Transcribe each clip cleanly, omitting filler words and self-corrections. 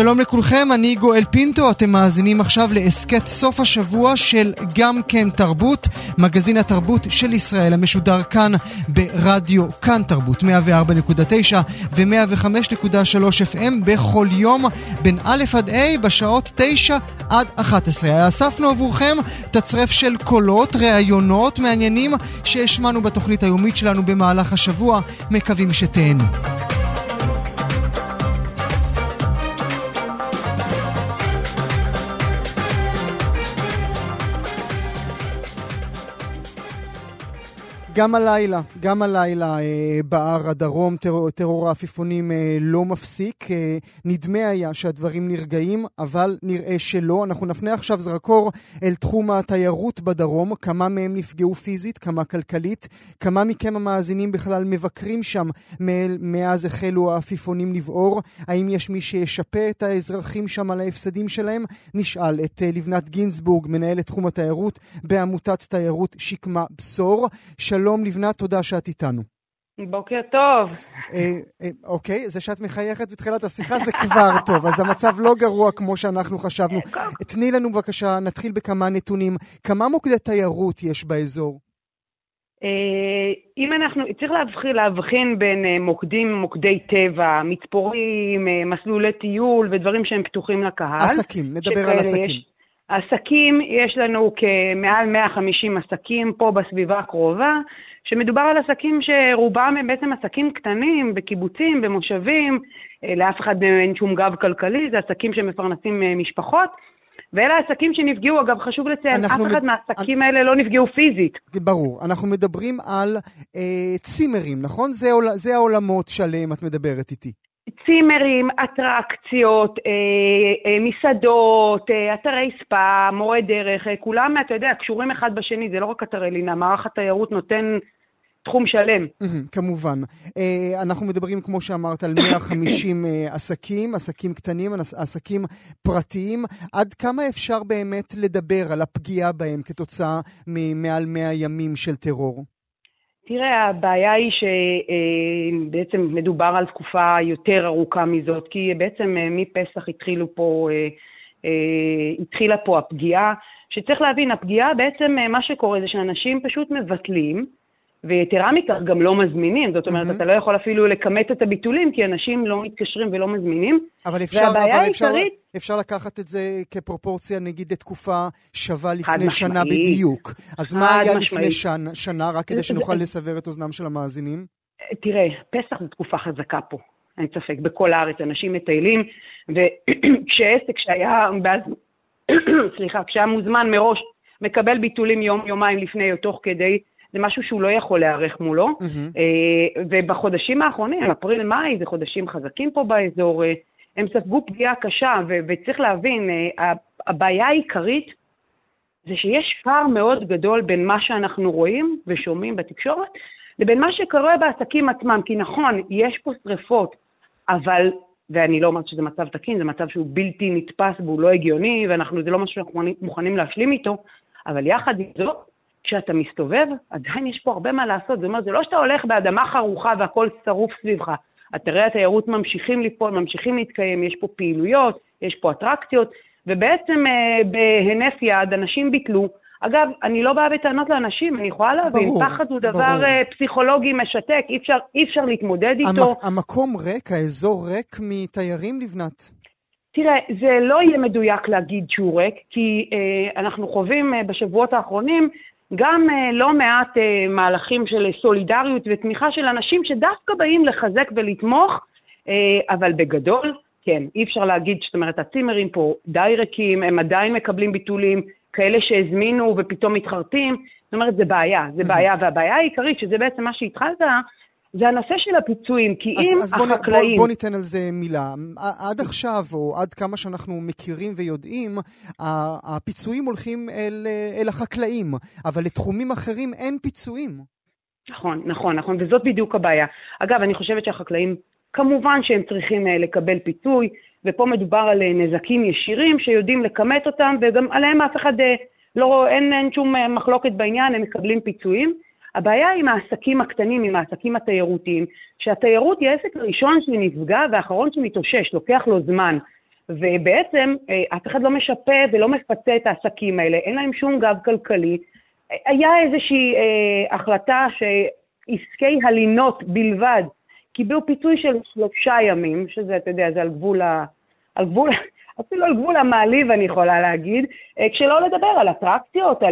שלום לכולכם, אני גואל פינטו, אתם מאזינים עכשיו לעסקת סוף השבוע של גם כן תרבות, מגזין התרבות של ישראל, המשודר כאן ברדיו כאן תרבות, 104.9 ו-105.3 FM בכל יום, בין א' עד א', בשעות 9 עד 11. אספנו עבורכם תצרף של קולות, ראיונות מעניינים שהשמענו בתוכנית היומית שלנו במהלך השבוע, מקווים שתהנו. גם הלילה בער הדרום טרור העפיפונים לא מפסיק. נדמה היה שהדברים נרגעים, אבל נראה שלא. אנחנו נפנה עכשיו זרקור אל תחום התיירות בדרום. כמה מהם נפגעו פיזית, כמה כלכלית, כמה מכם המאזינים בכלל מבקרים שם מאז החלו העפיפונים לבעור. האם יש מי שישפה את האזרחים שם על ההפסדים שלהם? נשאל את לבנת גינסבורג, מנהלת תחום התיירות בעמותת תיירות שקמה בשור. שלום לבנת, תודה שאת איתנו. בוקר טוב. אוקיי, זה שאת מחייכת בתחילת השיחה זה כבר טוב, אז המצב לא גרוע כמו שאנחנו חשבנו. תני לנו בבקשה, נתחיל בכמה נתונים. כמה מוקדי תיירות יש באזור? אם אנחנו, צריך להבחין בין מוקדי טבע, מצפורים, מסלולי טיול ודברים שהם פתוחים לקהל. עסקים, נדבר על עסקים. עסקים, יש לנו כמעל 150 עסקים פה בסביבה הקרובה, שמדובר על עסקים שרובם הם בעצם עסקים קטנים, בקיבוצים, במושבים, לאף אחד אין שום גב כלכלי, זה עסקים שמפרנסים משפחות, ואלה העסקים שנפגעו, אגב חשוב לציין, אף אחד מהעסקים האלה לא נפגעו פיזית. ברור, אנחנו מדברים על צימרים, נכון? זה העולמות שעליהם את מדברת איתי. צימרים, אטרקציות, מסעדות, אתרי ספא, מורי דרך, כולם, אתה יודע, קשורים אחד בשני, זה לא רק אתרי לינה, מערך התיירות נותן תחום שלם. כמובן. אנחנו מדברים, כמו שאמרת, על 150 עסקים, עסקים קטנים, עסקים פרטיים. עד כמה אפשר באמת לדבר על הפגיעה בהם כתוצאה ממעל 100 ימים של טרור? תראה, הבעיה היא שבעצם מדובר על תקופה יותר ארוכה מזאת, כי בעצם מפסח התחילה פה הפגיעה, שצריך להבין, הפגיעה בעצם מה שקורה זה שאנשים פשוט מבטלים, ויתרה מכך גם לא מזמינים, זאת אומרת, אתה לא יכול אפילו לקמת את הביטולים, כי אנשים לא מתקשרים ולא מזמינים. אבל אפשר לקחת את זה כפרופורציה, נגיד, לתקופה שווה לפני שנה בדיוק. אז מה היה לפני שנה, רק כדי שנוכל לסבר את אוזנם של המאזינים? תראה, פסח זו תקופה חזקה פה, אין ספק, בכל הארץ, אנשים מטיילים, וכשעסק שהיה, סליחה, כשהיה מוזמן מראש, מקבל ביטולים יום-יומיים לפני או תוך כדי, זה משהו שהוא לא יכול להיערך מולו, ובחודשים האחרונים, אפריל-מאי, זה חודשים חזקים פה באזור, הם ספגו פגיעה קשה, וצריך להבין, הבעיה העיקרית, זה שיש פער מאוד גדול בין מה שאנחנו רואים ושומעים בתקשורת, לבין מה שקורה בעסקים עצמם, כי נכון, יש פה שריפות, אבל, ואני לא אומרת שזה מצב תקין, זה מצב שהוא בלתי נתפס, והוא לא הגיוני, וזה לא משהו שאנחנו מוכנים להשלים איתו, אבל יחד עם זאת, כשאתה מסתובב, עדיין יש פה הרבה מה לעשות. זאת אומרת, זה לא שאתה הולך באדמה חרוכה והכל שרוף סביבך. אתרי התיירות ממשיכים ליפול, ממשיכים להתקיים, יש פה פעילויות, יש פה אטרקציות, ובעצם בהינף יד אנשים ביטלו. אגב, אני לא באה בטענות לאנשים, אני יכולה להבין, פחד הוא דבר פסיכולוגי משתק, אי אפשר להתמודד איתו. המקום ריק, האזור ריק מתיירים לבנת. תראה, זה לא יהיה מדויק להגיד שהוא ריק, כי אנחנו חווים בשבועות האחרונים גם לא מעט מהלכים של סולידריות ותמיכה של אנשים שדווקא באים לחזק ולתמוך, אבל בגדול, כן, אי אפשר להגיד, זאת אומרת, הצימרים פה די ריקים, הם עדיין מקבלים ביטולים, כאלה שהזמינו ופתאום מתחרטים, זאת אומרת, זה בעיה, והבעיה העיקרית, שזה בעצם מה שהתחלת, זה הנושא של הפיצויים, כי אם החקלאים... אז בוא ניתן על זה מילה. עד עכשיו, או עד כמה שאנחנו מכירים ויודעים, הפיצויים הולכים אל החקלאים, אבל לתחומים אחרים אין פיצויים. נכון, וזאת בדיוק הבעיה. אגב, אני חושבת שהחקלאים, כמובן שהם צריכים לקבל פיצוי, ופה מדובר על נזקים ישירים שיודעים לכמת אותם, וגם עליהם אף אחד לא, אין שום מחלוקת בעניין, הם מקבלים פיצויים. הבעיה עם העסקים הקטנים, עם העסקים התיירותיים, שהתיירות היא העסק הראשון שנפגע והאחרון שמתאושש, לוקח לו זמן. ובעצם אף אחד לא משפה ולא מפצה את העסקים האלה, אין להם שום גב כלכלי. היה איזושהי החלטה שעסקי הלינות בלבד קיבלו פיצוי של 3 ימים, שזה, אתה יודע, זה על גבול, אפילו על גבול המעליב אני יכולה להגיד, כשלא לדבר על אטרקציות,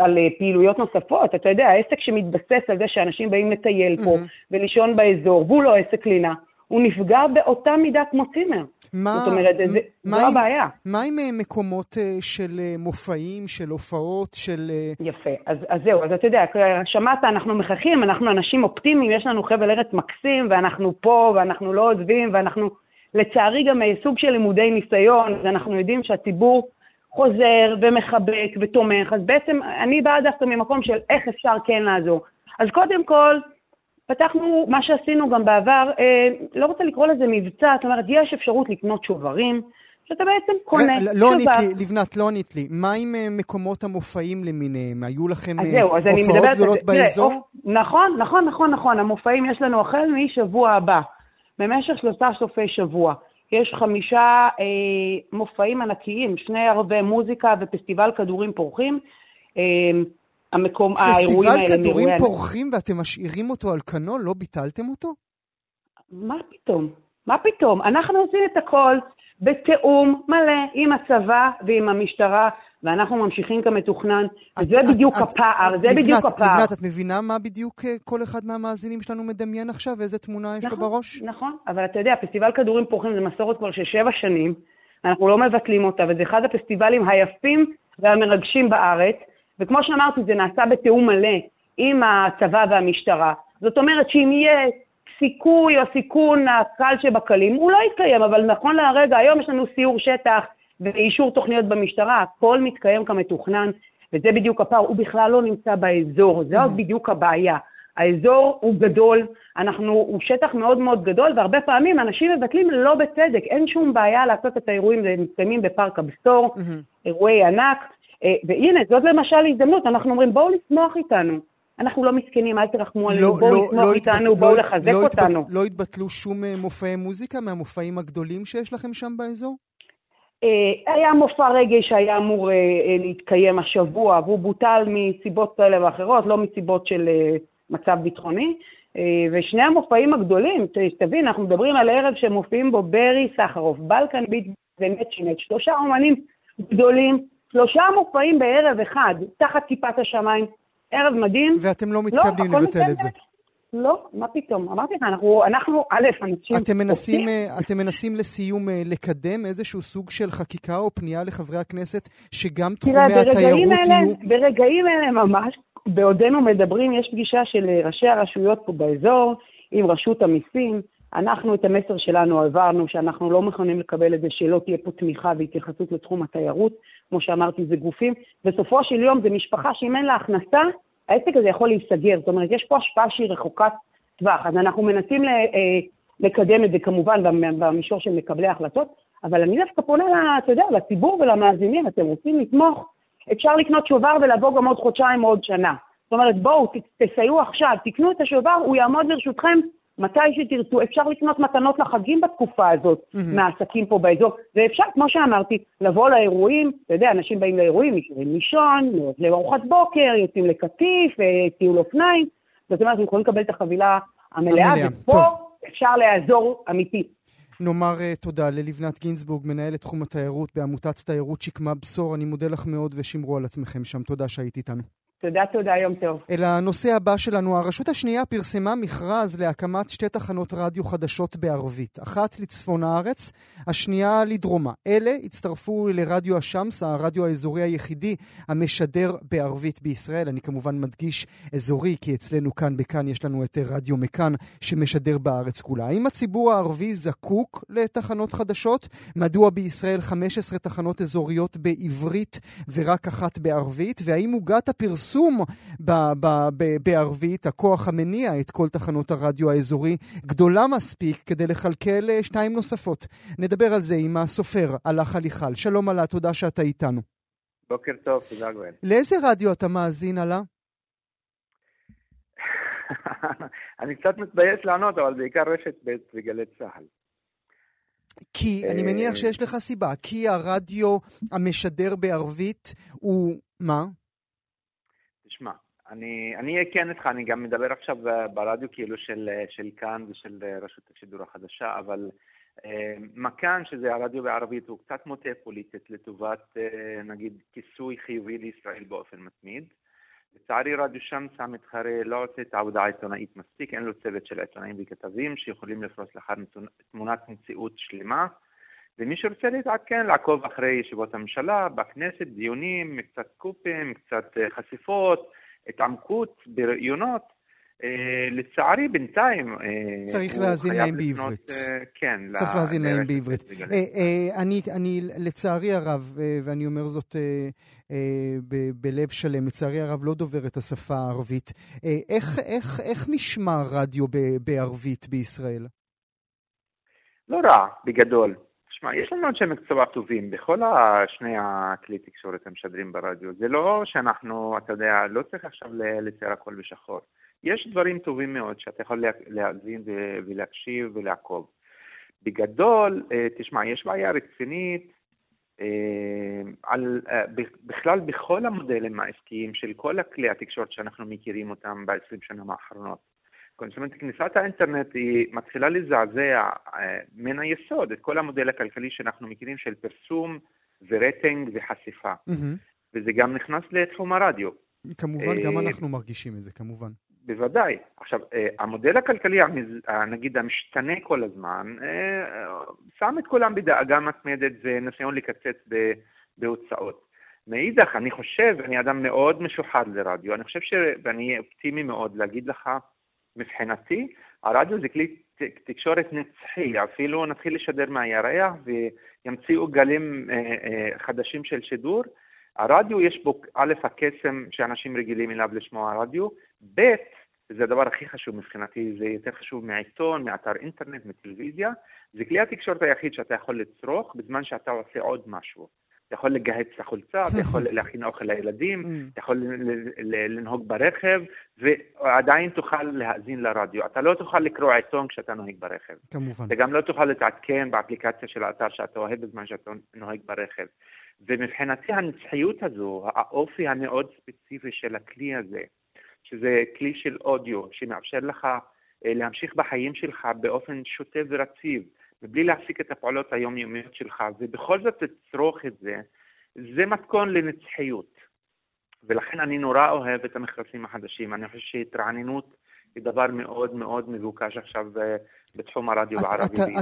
על פעילויות נוספות. אתה יודע, העסק שמתבסס על זה שאנשים באים לטייל פה ולישון באזור, והוא לא עסק לינה, הוא נפגע באותה מידה כמו צימר. זאת אומרת, זו הבעיה. מה עם מקומות של מופעים, של הופעות, של... יפה, אז זהו, אז אתה יודע, שמעת, אנחנו מחכים, אנחנו אנשים אופטימיים, יש לנו חבל ארץ מקסים, ואנחנו פה, ואנחנו לא עוזבים, ואנחנו לצערי גם סוג של לימודי ניסיון, אז אנחנו יודעים שהציבור חוזר ומחבק ותומך, אז בעצם אני באה דווקא ממקום של איך אפשר כן לעזור. אז קודם כל, פתחנו מה שעשינו גם בעבר, לא רוצה לקרוא לזה מבצע, זאת אומרת, יש אפשרות לקנות שוברים, שאתה בעצם קונה שובר. לא ענית לי, לבנת, לא ענית לי, מה עם מקומות המופעים למיניהם? היו לכם הופעות גדולות באזור? נכון, המופעים יש לנו החל משבוע הבא. במשך 3 סופי שבוע, יש 5 מופעים ענקיים, 2 ערבי מוזיקה ופסטיבל כדורים פורחים. פסטיבל כדורים פורחים ואתם משאירים אותו על קנו, לא ביטלתם אותו? מה פתאום? אנחנו עושים את הכל בתיאום מלא עם הצבא ועם המשטרה, ואנחנו ממשיכים כמתוכנן. זה בדיוק הפער, זה בדיוק הפער. לבנת, את מבינה מה בדיוק כל אחד מהמאזינים שלנו מדמיין עכשיו, ואיזה תמונה יש לו בראש? נכון, אבל אתה יודע, פסטיבל כדורים פורחים זה מסורת כבר של 7 שנים, אנחנו לא מבטלים אותה, וזה אחד הפסטיבלים היפים והמרגשים בארץ, וכמו שאמרתי, זה נעשה בתיאום מלא עם הצבא והמשטרה. זאת אומרת שאם יהיה סיכוי או סיכון הקל שבקלים, הוא לא יתקיים, אבל נכון להרגע, היום יש לנו סיור שטח, ואישור תוכניות במשטרה, הכל מתקיים כמתוכנן, וזה בדיוק הפער, הוא בכלל לא נמצא באזור, זה עוד בדיוק הבעיה. האזור הוא גדול, הוא שטח מאוד מאוד גדול, והרבה פעמים אנשים מבטלים לא בצדק, אין שום בעיה לעשות את האירועים, זה מתקיימים בפארק הבשור, אירועי ענק, והנה, זאת למשל הזדמנות, אנחנו אומרים בואו לשמוח איתנו, אנחנו לא מסכנים, אל תרחמו עלינו, בואו לשמוח איתנו, בואו לחזק אותנו. לא התבטלו שום מופעי מוזיקה מהמופעים הגדולים שיש לכם שם באזור? היה מופע רגעי שהיה אמור להתקיים השבוע, והוא בוטל מסיבות כאלה ואחרות, לא מסיבות של מצב ביטחוני, ושני המופעים הגדולים, תבין, אנחנו מדברים על ערב שמופיעים בו ברי סחרוף, בלקן ביט ונצ'ינט, 3 אומנים גדולים, 3 מופעים בערב אחד, תחת כיפת השמיים, ערב מדהים. ואתם לא מתכוונים לבטל את זה? לא, מה פתאום? אמרתי לך, אנחנו אנשים... אתם מנסים לסיום לקדם איזשהו סוג של חקיקה או פנייה לחברי הכנסת שגם תחומי התיירות יהיו... ברגעים אלה ממש, בעודנו מדברים, יש פגישה של ראשי הרשויות פה באזור, עם רשות המיסים, אנחנו את המסר שלנו העברנו, שאנחנו לא מכונים לקבל את זה, שלא תהיה פה תמיכה והתייחסות לתחום התיירות, כמו שאמרתי, זה גופים, בסופו של יום זה משפחה שאם אין לה הכנסה, העסק הזה יכול להיסגר, זאת אומרת, יש פה השפעה שהיא רחוקת טווח, אז אנחנו מנסים לקדם את זה כמובן במישור של מקבלי ההחלטות, אבל אני דווקא פונה לציבור ולמאזינים, אתם רוצים לתמוך, אפשר לקנות שובר ולבוא גם עוד חודשיים או עוד שנה, זאת אומרת, בואו, תסייעו עכשיו, תקנו את השובר, הוא יעמוד לרשותכם מתי שתרצו, אפשר לקנות מתנות לחגים בתקופה הזאת, מהעסקים פה באזור, ואפשר, כמו שאמרתי, לבוא לאירועים, אתה יודע, אנשים באים לאירועים, נשארים לישון, לארוחת בוקר, יוצאים לקטיף, טיול אופניים, זאת אומרת, אנחנו יכולים לקבל את החבילה המלאה, ופה אפשר לעזור אמיתי. נאמר תודה ללבנת גינסבורג, מנהלת תחום התיירות בעמותת תיירות שקמה בשור, אני מודה לך מאוד ושמרו על עצמכם שם, תודה שהיית איתנו. תודה, יום טוב. אל הנושא הבא שלנו, הרשות השנייה פרסמה מכרז להקמת שתי תחנות רדיו חדשות בערבית, אחת לצפון הארץ, השנייה לדרומה. אלה הצטרפו לרדיו השמסה, הרדיו האזורי היחידי המשדר בערבית בישראל. אני כמובן מדגיש אזורי, כי אצלנו כאן בכאן יש לנו את רדיו מכאן שמשדר בארץ כולה. האם הציבור הערבי זקוק לתחנות חדשות? מדוע בישראל 15 תחנות אזוריות בעברית ורק אחת בערבית? והאם הוגת הפרסום בערבית, הכוח המניע את כל תחנות הרדיו האזורי, גדולה מספיק כדי לחלקל שתיים נוספות? נדבר על זה עם הסופר עלה חליחל. שלום עלה, תודה שאתה איתנו. בוקר טוב, תודה גואל. לאיזה רדיו אתה מאזין עלה? אני קצת מתבייש לענות, אבל בעיקר רשת ב' וגלי צהל. כי, אני מניח שיש לך סיבה, כי הרדיו המשדר בערבית הוא מה? תשמע, אני אקן איתך, אני גם מדבר עכשיו ברדיו כאילו של כאן ושל רשות השידור החדשה, אבל מכאן שזה הרדיו בערבית הוא קצת מוטה פוליטית לטובת נגיד כיסוי חיובי לישראל באופן מתמיד. לצערי רדיו שמסה מתחרה לא עושה את העבודה העיתונאית מספיק, אין לו צוות של עיתונאים וכתבים שיכולים לפרוס לאחר תמונת מציאות שלמה. ומי שרוצה להתעדכן, לעקוב אחרי ישיבות הממשלה, בכנסת, דיונים, קצת קופים, קצת חשיפות, התעמקות, בראיונות. לצערי, בינתיים... צריך להזין להם בעברית. כן. צריך להזין להם בעברית. אני לצערי הרב, ואני אומר זאת בלב שלם, לצערי הרב לא דובר את השפה הערבית. איך נשמע רדיו בערבית בישראל? לא רע, בגדול. תשמע, יש לנו אנשי מקצוע טובים בכל שני הכלי תקשורת המשדרים ברדיו. זה לא שאנחנו, אתה יודע, לא צריך עכשיו לצייר הכל בשחור. יש דברים טובים מאוד שאתה יכול להאזין ולהקשיב ולעקוב. בגדול, תשמע, יש בעיה רצינית בכלל בכל המודלים העסקיים של כל הכלי התקשורת שאנחנו מכירים אותם ב-20 שנה האחרונות. כניסת האינטרנט היא מתחילה לזעזע מן היסוד את כל המודל הכלכלי שאנחנו מכירים של פרסום ורייטינג וחשיפה. וזה גם נכנס לתחום הרדיו. כמובן, גם אנחנו מרגישים את זה, כמובן. בוודאי. עכשיו, המודל הכלכלי, נגיד, המשתנה כל הזמן, שם את כולם בדאגה מתמדת, זה ניסיון לקצץ בהוצאות. מאידך, אני חושב, אני אדם מאוד משוחד לרדיו, אני חושב שאני אופטימי מאוד להגיד לך, מבחינתי, הרדיו זה כלי תקשורת נצחי, אפילו נתחיל לשדר מהירח וימציאו גלים חדשים של שידור. הרדיו יש בו א' הקסם שאנשים רגילים אליו לשמוע רדיו, ב' זה הדבר הכי חשוב מבחינתי, זה יותר חשוב מעיתון, מאתר אינטרנט, מטלוויזיה, זה כלי התקשורת היחיד שאתה יכול לצרוך בזמן שאתה עושה עוד משהו. אתה יכול לגהץ לחולצה, אתה יכול להכין אוכל לילדים, אתה יכול לנהוג ברכב, ועדיין תוכל להאזין לרדיו. אתה לא תוכל לקרוא עיתון כשאתה נוהג ברכב. כמובן. אתה גם לא תוכל להתעדכן באפליקציה של האתר שאתה אוהב בזמן שאתה נוהג ברכב. ומבחינתי הנצחיות הזו, האופי המאוד ספציפי של הכלי הזה, שזה כלי של אודיו, שמאפשר לך להמשיך בחיים שלך באופן שוטף ורציב, מבלי להפסיק את הפעולות היומיומיות שלך, ובכל זאת תצרוך את זה, זה מתכון לנצחיות. ולכן אני נורא אוהב את המכרסים החדשים. אני חושב שהתרעננות היא דבר מאוד מאוד מבוקש עכשיו בתחום הרדיו הערבי.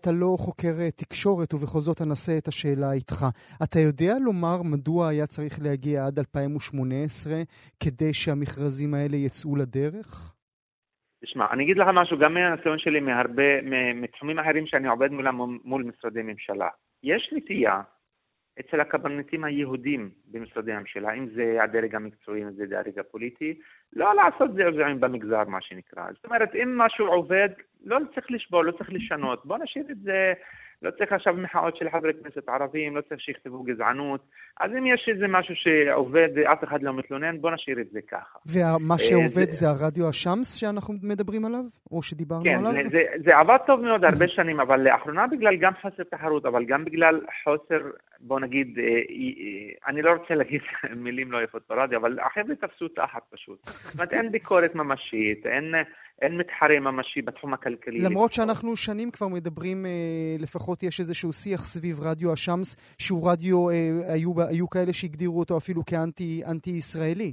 אתה לא חוקר תקשורת, ובכל זאת אנסה את השאלה איתך. אתה יודע לומר מדוע היה צריך להגיע עד 2018 כדי שהמכרזים האלה יצאו לדרך? תשמע, אני אגיד לך משהו, גם מהניסיון שלי מתחומים אחרים שאני עובד מול משרדי ממשלה. יש נטייה אצל הקברניטים היהודים במשרדי הממשלה, אם זה הדרג המקצועי, אם זה דרג הפוליטי, לא לעשות זעזועים במגזר, מה שנקרא. זאת אומרת, אם משהו עובד, לא צריך לשבור, לא צריך לשנות. בוא נשאיר את זה, לא צריך עכשיו מחאות של חברי כנסת ערבים, לא צריך שיכתבו גזענות. אז אם יש איזה משהו שעובד, אף אחד לא מתלונן, בוא נשאיר את זה ככה. ומה שעובד זה הרדיו השמס שאנחנו מדברים עליו, או שדיברנו עליו? כן, זה עבד טוב מאוד הרבה שנים, אבל לאחרונה בגלל גם חוסר תחרות, אבל גם בגלל חוסר, בוא נגיד, אני לא רוצה להגיד מילים לא יפות ברדיו, אבל החבר'ה תפסו תחת פשוט. זאת אומרת, אין ביקורת ממשית, אין מתחרה ממשי בתחום הכלכלי. למרות שאנחנו שנים כבר מדברים, לפחות יש איזשהו שיח סביב רדיו השמס, שהוא רדיו, היו כאלה שהגדירו אותו אפילו כאנטי-ישראלי.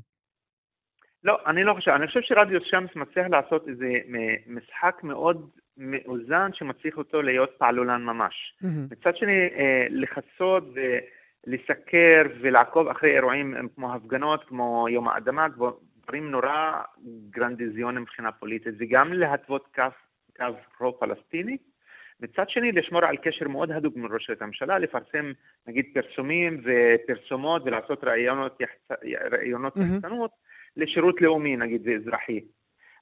לא, אני לא חושב. אני חושב שרדיו שמס מצליח לעשות איזה משחק מאוד מאוזן שמצליח אותו להיות פעלולן ממש. מצד שני, לחסות ולסקר ולעקוב אחרי אירועים כמו הפגנות, כמו יום האדמה, דברים נורא גרנדיזיון מבחינה פוליטית, וגם להתוות קו פרו-פלסטיני. מצד שני, לשמור על קשר מאוד הדוק מול ראשת הממשלה, לפרסם, נגיד, פרסומים ופרסומות ולעשות רעיונות יחצנות, לשירות לאומי, נגיד, ואזרחי.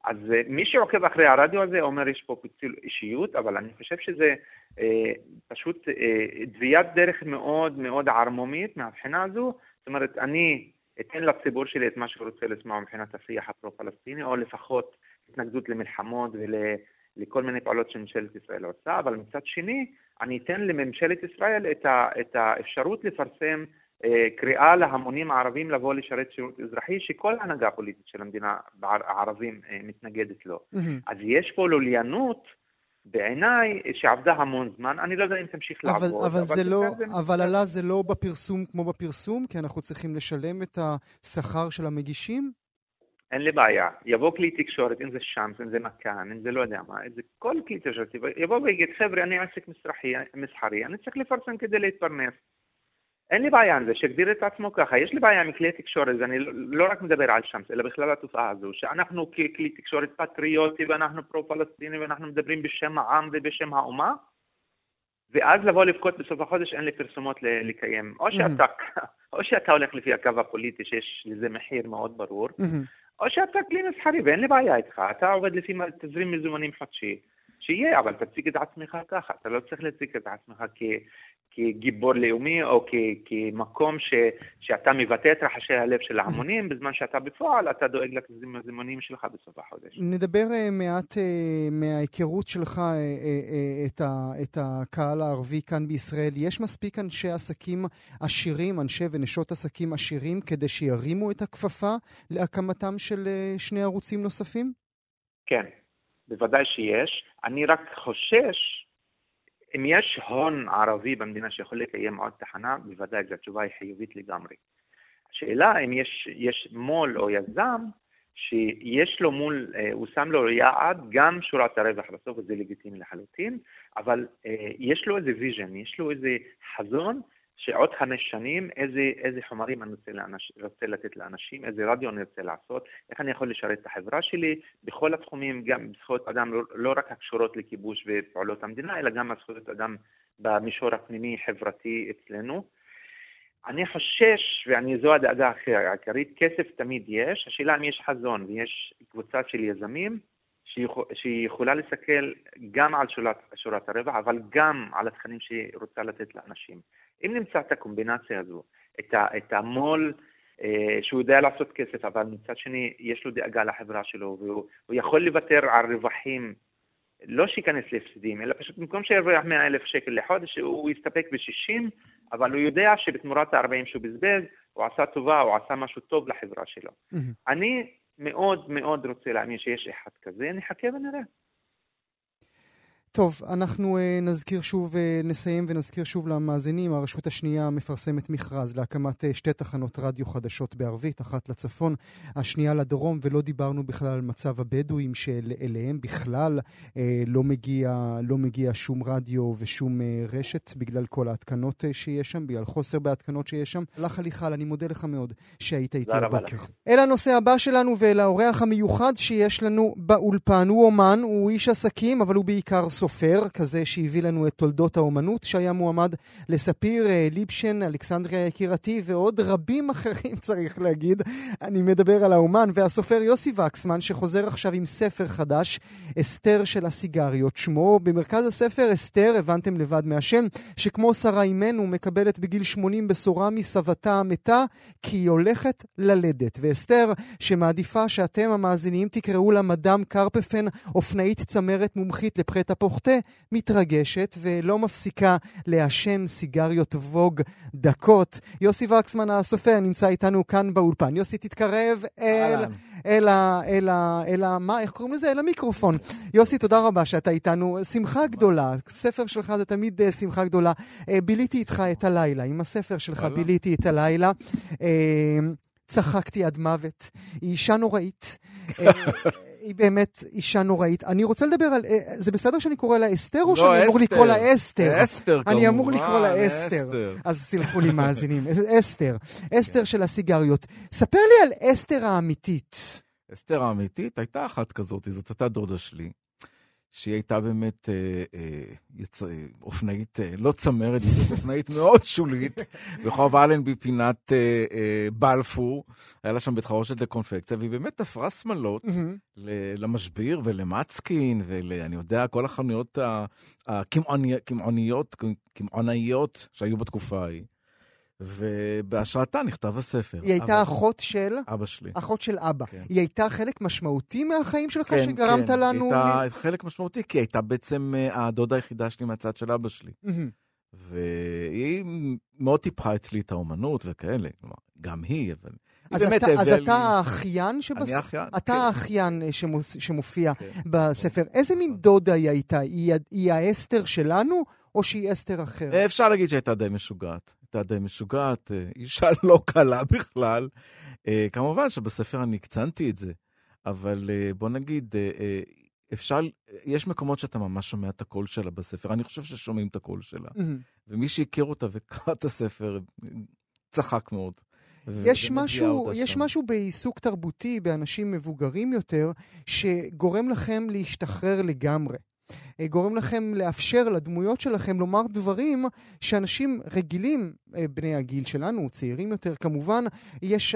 אז מי שעוקב אחרי הרדיו הזה אומר, יש פה פיצול אישיות, אבל אני חושב שזה פשוט דביית דרך מאוד מאוד ערמומית מהבחינה הזו. זאת אומרת, אני אתן לציבור שלי את מה שרוצה לשמוע מבחינת השיח הפרו-פלסטיני, או לפחות התנגדות למלחמות ולכל מיני פעולות שממשלת ישראל עושה, אבל מצד שני, אני אתן לממשלת ישראל את האפשרות לפרסם קריאה להמונים הערבים לבוא לשרת שירות אזרחי, שכל ההנהגה הפוליטית של המדינה הערבים מתנגדת לו. אז יש פה לוליינות, בעיניי, שעבדה המון זמן. אני לא יודע אם תמשיך לעבור. אבל עלה זה לא בפרסום כמו בפרסום, כי אנחנו צריכים לשלם את השכר של המגישים? אין לי בעיה. יבוא כלי תקשורת, אם זה שמס, אם זה מכאן, אם זה לא יודע מה, כל כלי תקשורת. יבוא ויגיד, חבר'ה, אני עסק מסחרי, אני צריך לפרסם כדי להתפרנס. אין לי בעיה עם זה, שגדיר את עצמו ככה. יש לי בעיה עם כלי תקשורת, אני לא רק מדבר על שמס, אלא בכלל התופעה הזו, שאנחנו ככלי תקשורת פטריוטי, ואנחנו פרו-פלסטיני, ואנחנו מדברים בשם העם ובשם האומה, ואז לבוא לבכות בסוף החודש, אין לי פרסומות לקיים. או שאתה הולך לפי הקו הפוליטי, שיש לזה מחיר מאוד ברור, או שאתה כלי מסחרי, ואין לי בעיה איתך, אתה עובד לפי תזרים מזומנים חדשי, שיהיה, אבל תציג את עצמך ככה, אתה לא צריך להציג את עצמך כגיבור לאומי, או כמקום שאתה מבטא את רחשי הלב של ההמונים, בזמן שאתה בפועל, אתה דואג לתזרים מזומנים שלך בסוף החודש. נדבר מעט מההיכרות שלך את הקהל הערבי כאן בישראל. יש מספיק אנשי עסקים עשירים, אנשי ונשות עסקים עשירים, כדי שירימו את הכפפה להקמתם של שני ערוצים נוספים? כן, בוודאי שיש. אני רק חושש, אם יש הון ערבי במדינה שיכול לקיים עוד תחנה, בוודאי, התשובה היא חיובית לגמרי. השאלה אם יש מול או יזם, שיש לו מול, הוא שם לו יעד, גם שורת הרווח בסוף, זה לגיטימי לחלוטין, אבל יש לו איזה ויז'ן, יש לו איזה חזון, שעוד 5 שנים, איזה חומרים אני רוצה לתת לאנשים, איזה רדיו אני רוצה לעשות, איך אני יכול לשרת את החברה שלי, בכל התחומים, גם בזכויות אדם, לא רק הקשורות לכיבוש ופעולות המדינה, אלא גם בזכויות אדם במישור הפנימי, חברתי אצלנו. אני חושש, זו הדאגה העיקרית, כסף תמיד יש, השאלה אם יש חזון, ויש קבוצה של יזמים, שיכולה לסכל גם על שורת הרווח, אבל גם על התכנים שהיא רוצה לתת לאנשים. אם נמצא את הקומבינציה הזו, את המול שהוא יודע לעשות כסף, אבל מצד שני יש לו דאגה לחברה שלו, והוא יכול לוותר על רווחים, לא שיכנס להפסדים, אלא פשוט במקום שירוויח 100,000 שקל לחודש, הוא יסתפק ב-60, אבל הוא יודע שבתמורת ה-40 שהוא בזבז, הוא עשה טובה, הוא עשה משהו טוב לחברה שלו. אני מאוד מאוד רוצה להאמין שיש אחד כזה, נחכה ונראה. טוב, אנחנו נסיים ונזכיר שוב למאזינים. הרשות השנייה מפרסמת מכרז להקמת 2 תחנות רדיו חדשות בערבית, אחת לצפון, השנייה לדרום, ולא דיברנו בכלל על מצב הבדואים שאליהם בכלל לא מגיע שום רדיו ושום רשת בגלל כל ההתקנות שיש שם, בגלל חוסר בהתקנות שיש שם. לחליחל, אני מודה לך מאוד שהיית איתי הבוקר. אל הנושא הבא שלנו ואל האורח המיוחד שיש לנו באולפן. הוא אומן, הוא איש עסקים, אבל הוא בעיקר סופר, כזה שהביא לנו את תולדות האומנות, שהיה מועמד לספיר, ליבשן, אלכסנדריה יקירתי ועוד רבים אחרים, צריך להגיד. אני מדבר על האומן והסופר יוסי וקסמן, שחוזר עכשיו עם ספר חדש, אסתר של הסיגריות שמו. במרכז הספר אסתר, הבנתם לבד מהשם, שכמו שרה אימנו מקבלת בגיל 80 בשורה מסבתה המתה, כי היא הולכת ללדת. ואסתר, שמעדיפה שאתם המאזינים תקראו לה מדאם קרפפן, אופנאית צמרת מומחית לפחת הפוחתה, מתרגשת ולא מפסיקה לעשן סיגריות ווג דקות. יוסי וקסמן הסופר נמצא איתנו כאן באולפן. יוסי, תתקרב אל המיקרופון. יוסי, תודה רבה שאתה איתנו. שמחה גדולה. ספר שלך זה תמיד שמחה גדולה. ביליתי איתך את הלילה. עם הספר שלך ביליתי את הלילה. צחקתי עד מוות. היא אישה נוראית. היא באמת אישה נוראית. אני רוצה לדבר על... זה בסדר שאני קורא לה אסתר, או שאני אמור לקרוא לה אסתר? אסתר, כמובן. אני אמור לקרוא לה אסתר. אז סלחו לי מאזינים. אסתר. אסתר של הסיגריות. ספר לי על אסתר האמיתית. אסתר האמיתית הייתה אחת כזאת, זאת הייתה דודה שלי. שהיא הייתה באמת אופנאית, לא צמרת, אופנאית מאוד שולית, ברחוב אלנבי פינת בלפור, היה לה שם בית חרושת לקונפקציה, והיא באמת תפרה שמלות למשביר ולמצקין, ואני יודע, כל החנויות הקמעונאיות שהיו בתקופה ההיא. ובהשראתה נכתב הספר. היא הייתה אחות של... אבא שלי. אחות של אבא. כן. היא הייתה חלק משמעותי מהחיים שלך כן, שגרמת כן. לנו? כן, היא הייתה חלק משמעותי, כי היא הייתה בעצם הדודה היחידה שלי מהצד של אבא שלי. Mm-hmm. והיא מאוד טיפחה אצלי את האומנות וכאלה. גם היא, אבל... אז אתה האחיין שבספר, אתה האחיין שמופיע בספר. איזה מין דודה היא הייתה? היא האסתר שלנו או שהיא אסתר אחרת? אפשר להגיד שהייתה די משוגעת. הייתה די משוגעת, אישה לא קלה בכלל. כמובן שבספר אני קצנתי את זה, אבל בוא נגיד, יש מקומות שאתה ממש שומע את הקול שלה בספר. אני חושב ששומעים את הקול שלה. ומי שהכיר אותה וקרא את הספר, צחק מאוד. יש משהו בעיסוק תרבותי באנשים מבוגרים יותר שגורם לכם להשתחרר לגמרי, גורם לכם לאפשר לדמויות שלכם לומר דברים שאנשים רגילים, בני הגיל שלנו, צעירים יותר, כמובן,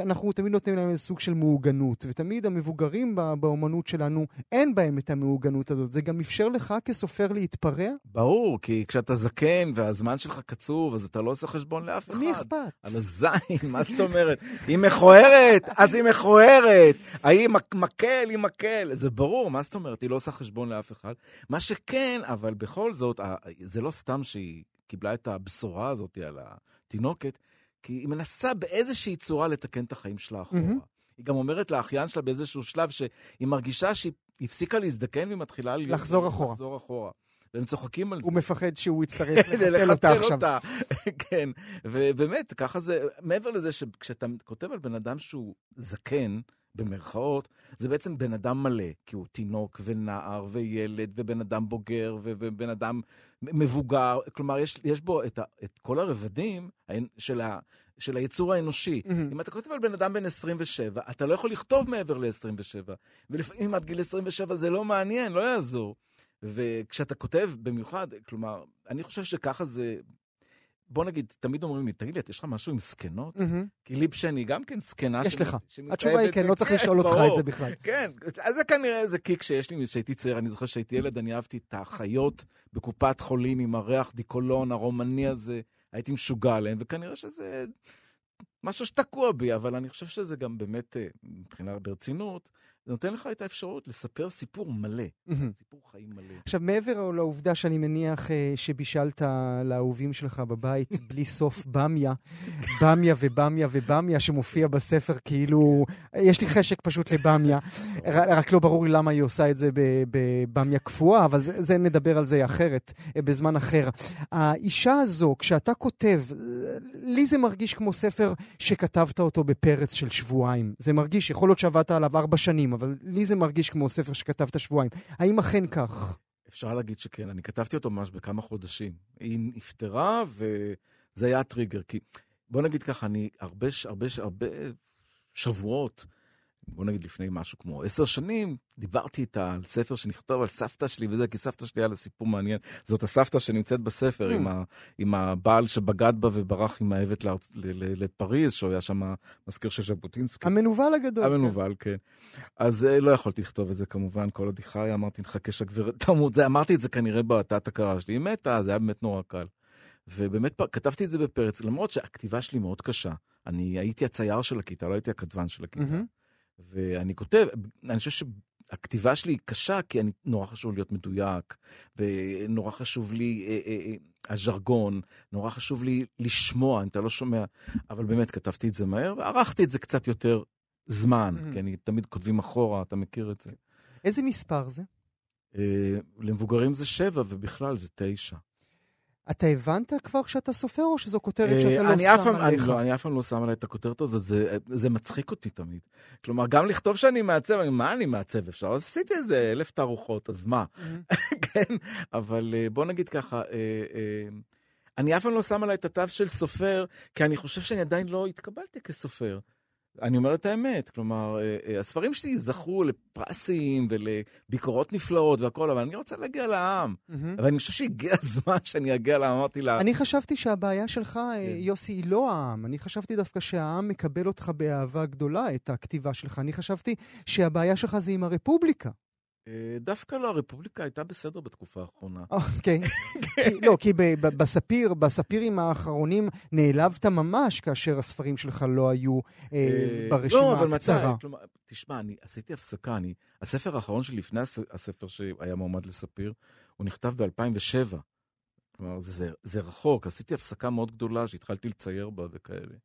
אנחנו תמיד נותנים להם איזה סוג של מעוגנות, ותמיד המבוגרים באומנות שלנו, אין בהם את המעוגנות הזאת. זה גם אפשר לך כסופר להתפרע? ברור, כי כשאתה זקן והזמן שלך קצוב, אז אתה לא עושה חשבון לאף אחד. מי אכפת? על הזין, מה זאת אומרת? היא מכוערת, אז היא מכוערת. היא מקל, היא מקל. זה ברור, מה זאת אומרת? היא לא עושה חשבון לאף אחד. מה שכן, אבל בכל זאת, זה לא סתם שהיא קיבלה את הבשורה הזאת על התינוקת, כי היא מנסה באיזושהי צורה לתקן את החיים שלה אחורה. היא גם אומרת לאחיין שלה באיזשהו שלב שהיא מרגישה שהיא הפסיקה להזדקן והיא מתחילה לחזור אחורה. והם צוחקים על זה. הוא מפחד שהוא יצטרך לחתל אותה עכשיו. כן, ובאמת, ככה זה, מעבר לזה שכשאתה כותב על בן אדם שהוא זקן, במרכאות, זה בעצם בן אדם מלא, כי הוא תינוק ונער וילד ובן אדם בוגר ובן אדם מבוגר, כלומר יש בו את כל הרבדים של היצור האנושי. אם אתה כותב על בן אדם בן 27, אתה לא יכול לכתוב מעבר ל-27, ולפעמים עד גיל 27 זה לא מעניין, לא יעזור. וכשאתה כותב במיוחד, כלומר, אני חושב שככה זה... בוא נגיד, תמיד אומרים לי, תגיד לי, יש לך משהו עם סקנות? כי ליבשני גם כן סקנה. יש לך. התשובה היא כן, לא צריך לשאול אותך את זה בכלל. כן, אז זה כנראה איזה קיק שיש לי, שהייתי צעיר, אני זוכר שהייתי ילד, אני אהבתי את האחיות בקופת חולים עם הריח דיקולון, הרומני הזה, הייתי משוגע עליהם, וכנראה שזה משהו שתקוע בי, אבל אני חושב שזה גם באמת, מבחינה ברצינות, זה נותן לך את האפשרות לספר סיפור מלא, סיפור חיים מלא. עכשיו, מעבר לעובדה שאני מניח שבישלת לאהובים שלך בבית בלי סוף במיה, במיה ובמיה ובמיה שמופיע בספר, כאילו, יש לי חשק פשוט לבמיה, רק לא ברור למה היא עושה את זה בבמיה קפואה, אבל זה נדבר על זה אחרת, בזמן אחר. האישה הזו, כשאתה כותב, לי זה מרגיש כמו ספר שכתבת אותו בפרץ של שבועיים. זה מרגיש, יכול להיות שעבדת עליו 4 שנים, אבל לי זה מרגיש כמו ספר שכתבת שבועיים. האם אכן כך? אפשר להגיד שכן, אני כתבתי אותו ממש בכמה חודשים. היא נפטרה וזה היה הטריגר, כי בוא נגיד ככה, אני הרבה שבועות, בוא נגיד לפני משהו כמו 10 שנים, דיברתי איתה על ספר שנכתוב על סבתא שלי וזה, כי סבתא שלי היה לה סיפור מעניין. זאת הסבתא שנמצאת בספר עם הבעל שבגד בה וברח עם האבט לפריז, שהוא היה שם מזכיר של ז'בוטינסקי. המנובל הגדול. המנובל, כן. אז לא יכולתי לכתוב את זה כמובן, כל עוד חי, אמרתי, נחכה שהגברת תמות. אמרתי את זה כנראה בהתת הכרה שלי. היא מתה, זה היה באמת נורא קל. ובאמת כתבתי את זה בפרץ, למרות שהכתיבה שלי מאוד קשה. אני הייתי הצייר של הכיתה, לא הייתי הכתבן של הכיתה. ואני כותב, אני חושב שהכתיבה שלי היא קשה, כי נורא חשוב להיות מדויק, ונורא חשוב לי הז'רגון, נורא חשוב לי לשמוע, אם אתה לא שומע, אבל באמת כתבתי את זה מהר, וערכתי את זה קצת יותר זמן, כי אני תמיד כותבים אחורה, אתה מכיר את זה. איזה מספר זה? למבוגרים זה 7, ובכלל זה 9. אתה הבנת כבר כשאתה סופר, או שזו כותרת שאתה לא שם עליך? לא, אני אף פעם לא שם עלי את הכותרת הזאת, זה מצחיק אותי תמיד. כלומר, גם לכתוב שאני מעצב, מה אני מעצב אפשר? אז עשיתי איזה 1000 תערוכות, אז מה? כן, אבל בוא נגיד ככה, אני אף פעם לא שם עלי את התו של סופר, כי אני חושב שאני עדיין לא התקבלתי כסופר. אני אומר את האמת, כלומר, הספרים שלי זכו לפרסים ולביקורות נפלאות והכל, אבל אני רוצה להגיע לעם. אבל אני חושב שהגיע הזמן שאני אגיע לעם, אמרתי לה... אני חשבתי שהבעיה שלך, יוסי, היא לא העם. אני חשבתי דווקא שהעם מקבל אותך באהבה גדולה, את הכתיבה שלך. אני חשבתי שהבעיה שלך זה עם הרפובליקה. דווקא לא, הרפובליקה הייתה בסדר בתקופה האחרונה. אוקיי. לא, כי בספירים האחרונים נעלבת ממש כאשר הספרים שלך לא היו ברשימה הקצרה. תשמע, אני עשיתי הפסקה. הספר האחרון שלי לפני הספר שהיה מועמד לספיר, הוא נכתב ב-2007. כלומר, זה רחוק. עשיתי הפסקה מאוד גדולה שהתחלתי לצייר בה וכאלה.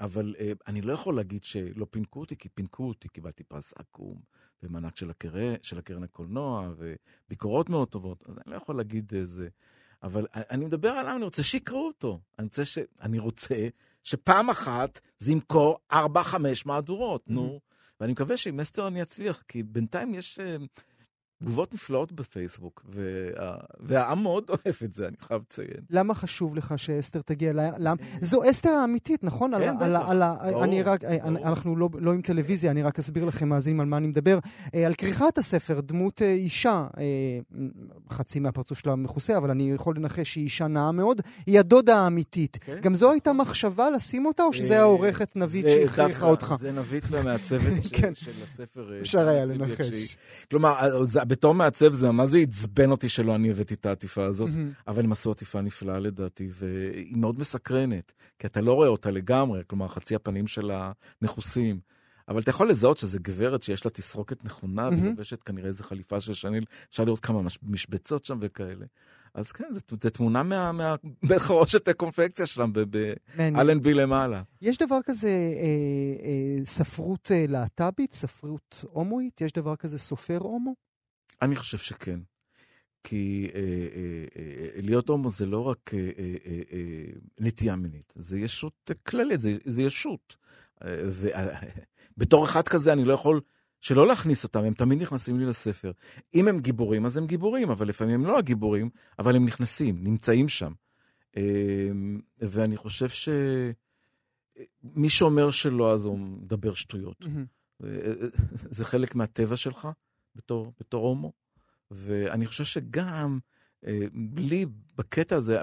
אבל אני לא יכול להגיד שלא פינקו אותי, כי פינקו אותי, קיבלתי פרס עקום במענק של הקרן הקולנוע, וביקורות מאוד טובות, אז אני לא יכול להגיד זה. אבל אני מדבר עליו, אני רוצה שיקראו אותו. אני רוצה שפעם אחת זה ימכור 4-5 מהדורות, נו. ואני מקווה שעם אסתר אני אצליח, כי בינתיים יש תגובות נפלאות בפייסבוק, והעם מאוד אוהב את זה, אני חייב לציין. למה חשוב לך שאסתר תגיע לעם? זו אסתר האמיתית, נכון? אנחנו לא עם טלוויזיה, אני רק אסביר לכם מאזינים על מה אני מדבר. על כריכת הספר, דמות אישה, חצי מהפרצוף שלה מכוסה, אבל אני יכול לנחש שהיא אישה נאה מאוד, היא הדודה האמיתית. גם זו הייתה מחשבה לשים אותה, או שזה היה עורכת נבית שהכריכה אותך? זה נבית מהמעצבת של הספר. אפשר היה לנחש. כלומר, בתור מעצב זה, מה זה יצבן אותי שלא אני הבאתי את העטיפה הזאת, אבל הם עשו עטיפה נפלאה לדעתי, והיא מאוד מסקרנת, כי אתה לא רואה אותה לגמרי, כלומר חצי הפנים שלה נחוסים, אבל אתה יכול לזהות שזה גברת שיש לה תסרוקת נכונה, ולבשת כנראה איזו חליפה של שניל, אפשר לראות כמה משבצות שם וכאלה. אז כן, זו תמונה מהחרושת הקונפקציה שלהם, באלנבי למעלה. יש דבר כזה ספרות להט"בית, ספרות הומואית, יש דבר כזה סופר הומו? אני חושב שכן, כי להיות הומו זה לא רק נטייה מינית, זה ישות כללית, זה ישות. בתור אחד כזה אני לא יכול שלא להכניס אותם, הם תמיד נכנסים לי לספר. אם הם גיבורים, אז הם גיבורים, אבל לפעמים הם לא הגיבורים, אבל הם נכנסים, נמצאים שם. ואני חושב שמי שאומר שלא, אז הוא מדבר שטויות. זה חלק מהטבע שלך. בתור הומו, ואני חושב שגם לי בקטע הזה,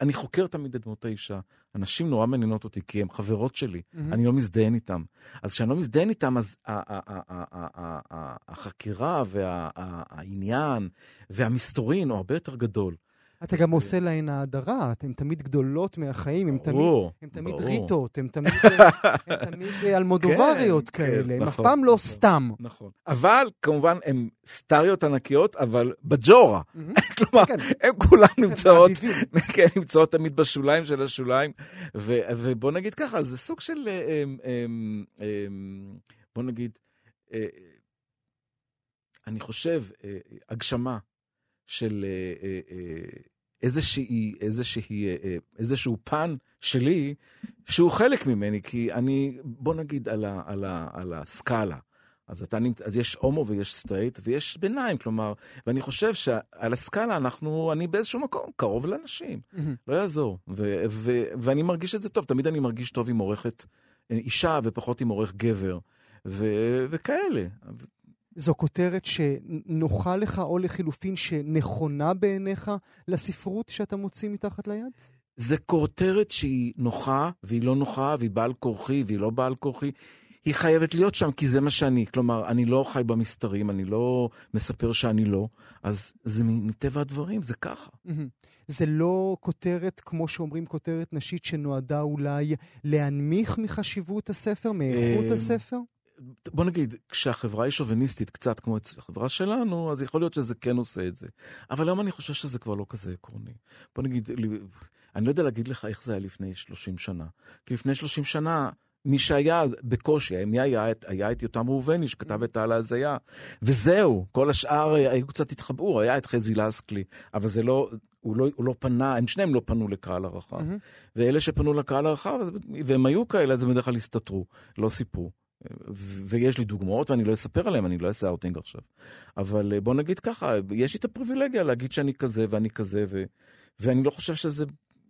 אני חוקר תמיד את דמות האישה, אנשים נורא מעניינות אותי, כי הם חברות שלי, אני לא מזדהן איתם. אז כשאני לא מזדהן איתם, אז החקירה והעניין והמסתורין הוא הרבה יותר גדול. אתה גם עושה להן ההדרה, הן תמיד גדולות מהחיים, הן תמיד ריטות, הן תמיד אלמודובריות כאלה, הן אף פעם לא סתם. נכון, אבל כמובן הן סטריות ענקיות, אבל בג'ורה. כלומר, הן כולן נמצאות תמיד בשוליים של השוליים, ובוא נגיד ככה, זה סוג של, בוא נגיד, אני חושב, הגשמה, של איזשהו פן שלי, שהוא חלק ממני, כי אני, בוא נגיד על הסקאלה, אז יש הומו ויש סטרייט, ויש ביניים, כלומר, ואני חושב שעל הסקאלה אני באיזשהו מקום, קרוב לאנשים, לא יעזור, ואני מרגיש את זה טוב, תמיד אני מרגיש טוב עם עורכת אישה, ופחות עם עורך גבר, וכאלה, זו כותרת שנוחה לך או לחילופין שנכונה בעיניך לספרות שאתה מוציא מתחת ליד? זו כותרת שהיא נוחה והיא לא נוחה והיא בעל כורחי והיא לא בעל כורחי. היא חייבת להיות שם כי זה מה שאני. כלומר, אני לא חי במסתרים, אני לא מספר שאני לא. אז זה מטבע הדברים, זה ככה. זה לא כותרת, כמו שאומרים, כותרת נשית שנועדה אולי להנמיך מחשיבות הספר, מאיכות הספר? בוא נגיד, כשהחברה היא שוביניסטית קצת כמו אצל החברה שלנו, אז יכול להיות שזה כן עושה את זה. אבל היום אני חושב שזה כבר לא כזה עקרוני. בוא נגיד, אני לא יודע להגיד לך איך זה היה לפני 30 שנה. כי לפני 30 שנה, מי שהיה בקושי, מי היה את יותם ראובני שכתב את העל ההזיה, וזהו, כל השאר היו קצת התחבאו, היה את חזי לסקלי, אבל זה לא... הוא לא פנה, הם שניהם לא פנו לקהל הרחב, ואלה שפנו לקהל הרחב, והם היו כאלה, אז הם בדרך כלל הסתתרו, לא סיפרו, ויש לי דוגמאות, ואני לא אספר עליהם, אני לא אעשה אאוטינג עכשיו, אבל בוא נגיד ככה, יש לי את הפריבילגיה להגיד שאני כזה ואני כזה, ואני לא חושב שזה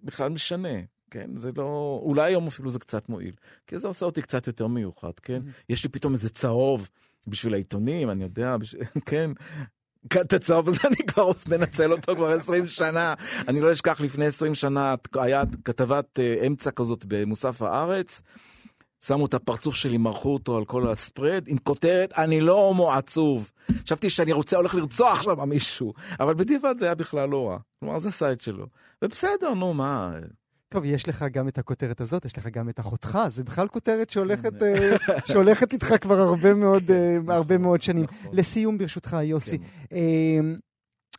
בכלל משנה, כן, זה לא, אולי היום אפילו זה קצת מועיל, כי זה עושה אותי קצת יותר מיוחד, כן, יש לי פתאום איזה צהוב בשביל העיתונים, אני יודע, כן, את הצהוב הזה אני כבר מנצל אותו כבר 20 שנה, אני לא אשכח לפני 20 שנה, היה כתבת אמצע כזאת במוסף הארץ, שמו את הפרצוף שלי, מרחו אותו על כל הספרד, עם כותרת, אני לא הומו עצוב. חשבתי שאני רוצה, הולך לרצוח שם מישהו, אבל בדיעבד זה היה בכלל לא רע. כלומר, זה הסייט שלו. ובסדר, נו, מה... טוב, יש לך גם את הכותרת הזאת, יש לך גם את אחותך, זה בכלל כותרת שהולכת איתך כבר הרבה מאוד שנים. לסיום, ברשותך, יוסי,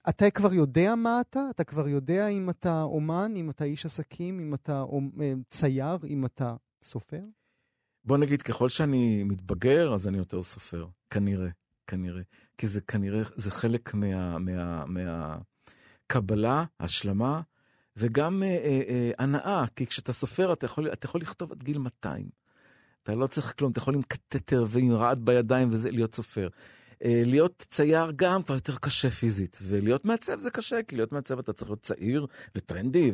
אתה כבר יודע מה אתה? אתה כבר יודע אם אתה אומן, אם אתה איש עסקים, אם אתה צייר, אם אתה סופר? בוא נגיד, ככל שאני מתבגר, אז אני יותר סופר. כנראה. כי זה כנראה, זה חלק מהקבלה, השלמה, וגם הנאה. כי כשאתה סופר, אתה יכול לכתוב עד גיל 200. אתה לא צריך כלום, אתה יכול עם קטטר ועם רעד בידיים, וזה להיות סופר. להיות צייר גם כבר יותר קשה פיזית. ולהיות מעצב זה קשה, כי להיות מעצב אתה צריך להיות צעיר וטרנדי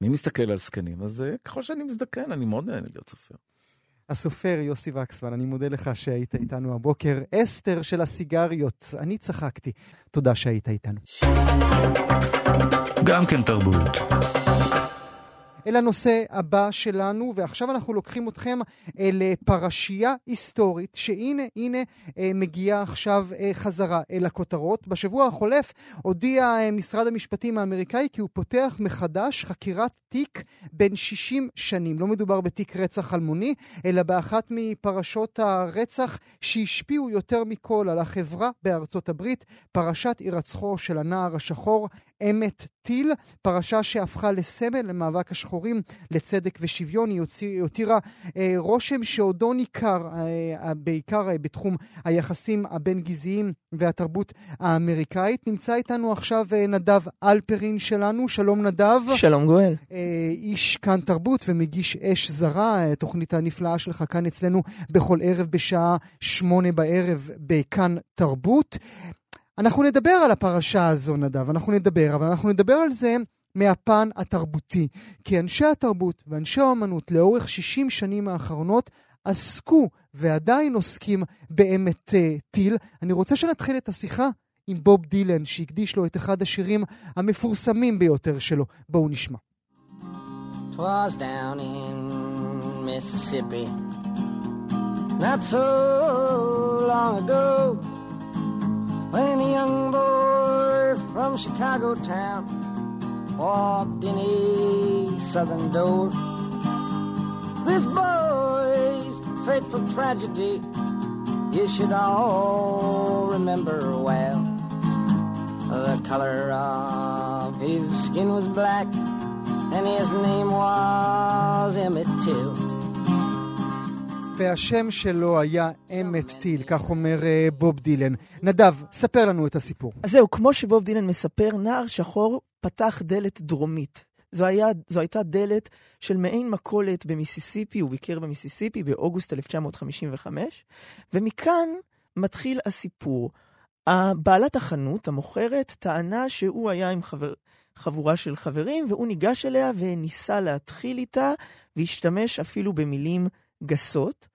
מי מסתכל על סקנים? אז ככל שאני מזדקן, אני מאוד נהנה להיות סופר. הסופר יוסי וקסמן, אני מודה לך שהיית איתנו הבוקר. אסתר של הסיגריות, אני צחקתי. תודה שהיית איתנו. גם כן תרבות. אל הנושא הבא שלנו, ועכשיו אנחנו לוקחים אתכם לפרשייה היסטורית, שהנה מגיעה עכשיו חזרה אל הכותרות. בשבוע החולף הודיע משרד המשפטים האמריקאי כי הוא פותח מחדש חקירת תיק בין 60 שנים. לא מדובר בתיק רצח אלמוני, אלא באחת מפרשות הרצח שהשפיעו יותר מכל על החברה בארצות הברית, פרשת הירצחו של הנער השחור, אמט טיל, פרשה שהפכה לסמל למאבק השחורים לצדק ושוויון. היא הותירה רושם שעודו ניכר, בעיקר בתחום היחסים הבין-גזעיים והתרבות האמריקאית. נמצא איתנו עכשיו נדב אלפרין שלנו. שלום נדב. שלום גואל. איש כאן תרבות ומגיש אש זרה, תוכנית הנפלאה שלך כאן אצלנו בכל ערב בשעה 8 בערב בכאן תרבות. אנחנו נדבר על הפרשה הזו, נדב, אבל אנחנו נדבר על זה מהפן התרבותי. כי אנשי התרבות ואנשי האמנות לאורך 60 שנים האחרונות עסקו ועדיין עוסקים באמת טיל. אני רוצה שנתחיל את השיחה עם בוב דילן, שהקדיש לו את אחד השירים המפורסמים ביותר שלו. בואו נשמע. Twas down in Mississippi not so long ago when a young boy from Chicago town walked in a southern door. This boy's fateful tragedy you should all remember well. The color of his skin was black and his name was Emmett Till. והשם שלו היה אמט טיל, כך אומר בוב דילן. נדב, ספר לנו את הסיפור. אז זהו, כמו שבוב דילן מספר, נער שחור פתח דלת דרומית. זו הייתה דלת של מעין מכולת במיסיסיפי, הוא ביקר במיסיסיפי באוגוסט 1955, ומכאן מתחיל הסיפור. בעלת החנות, המוכרת, טענה שהוא היה עם חבורה של חברים, והוא ניגש אליה וניסה להתחיל איתה, והשתמש אפילו במילים נדב. גסות,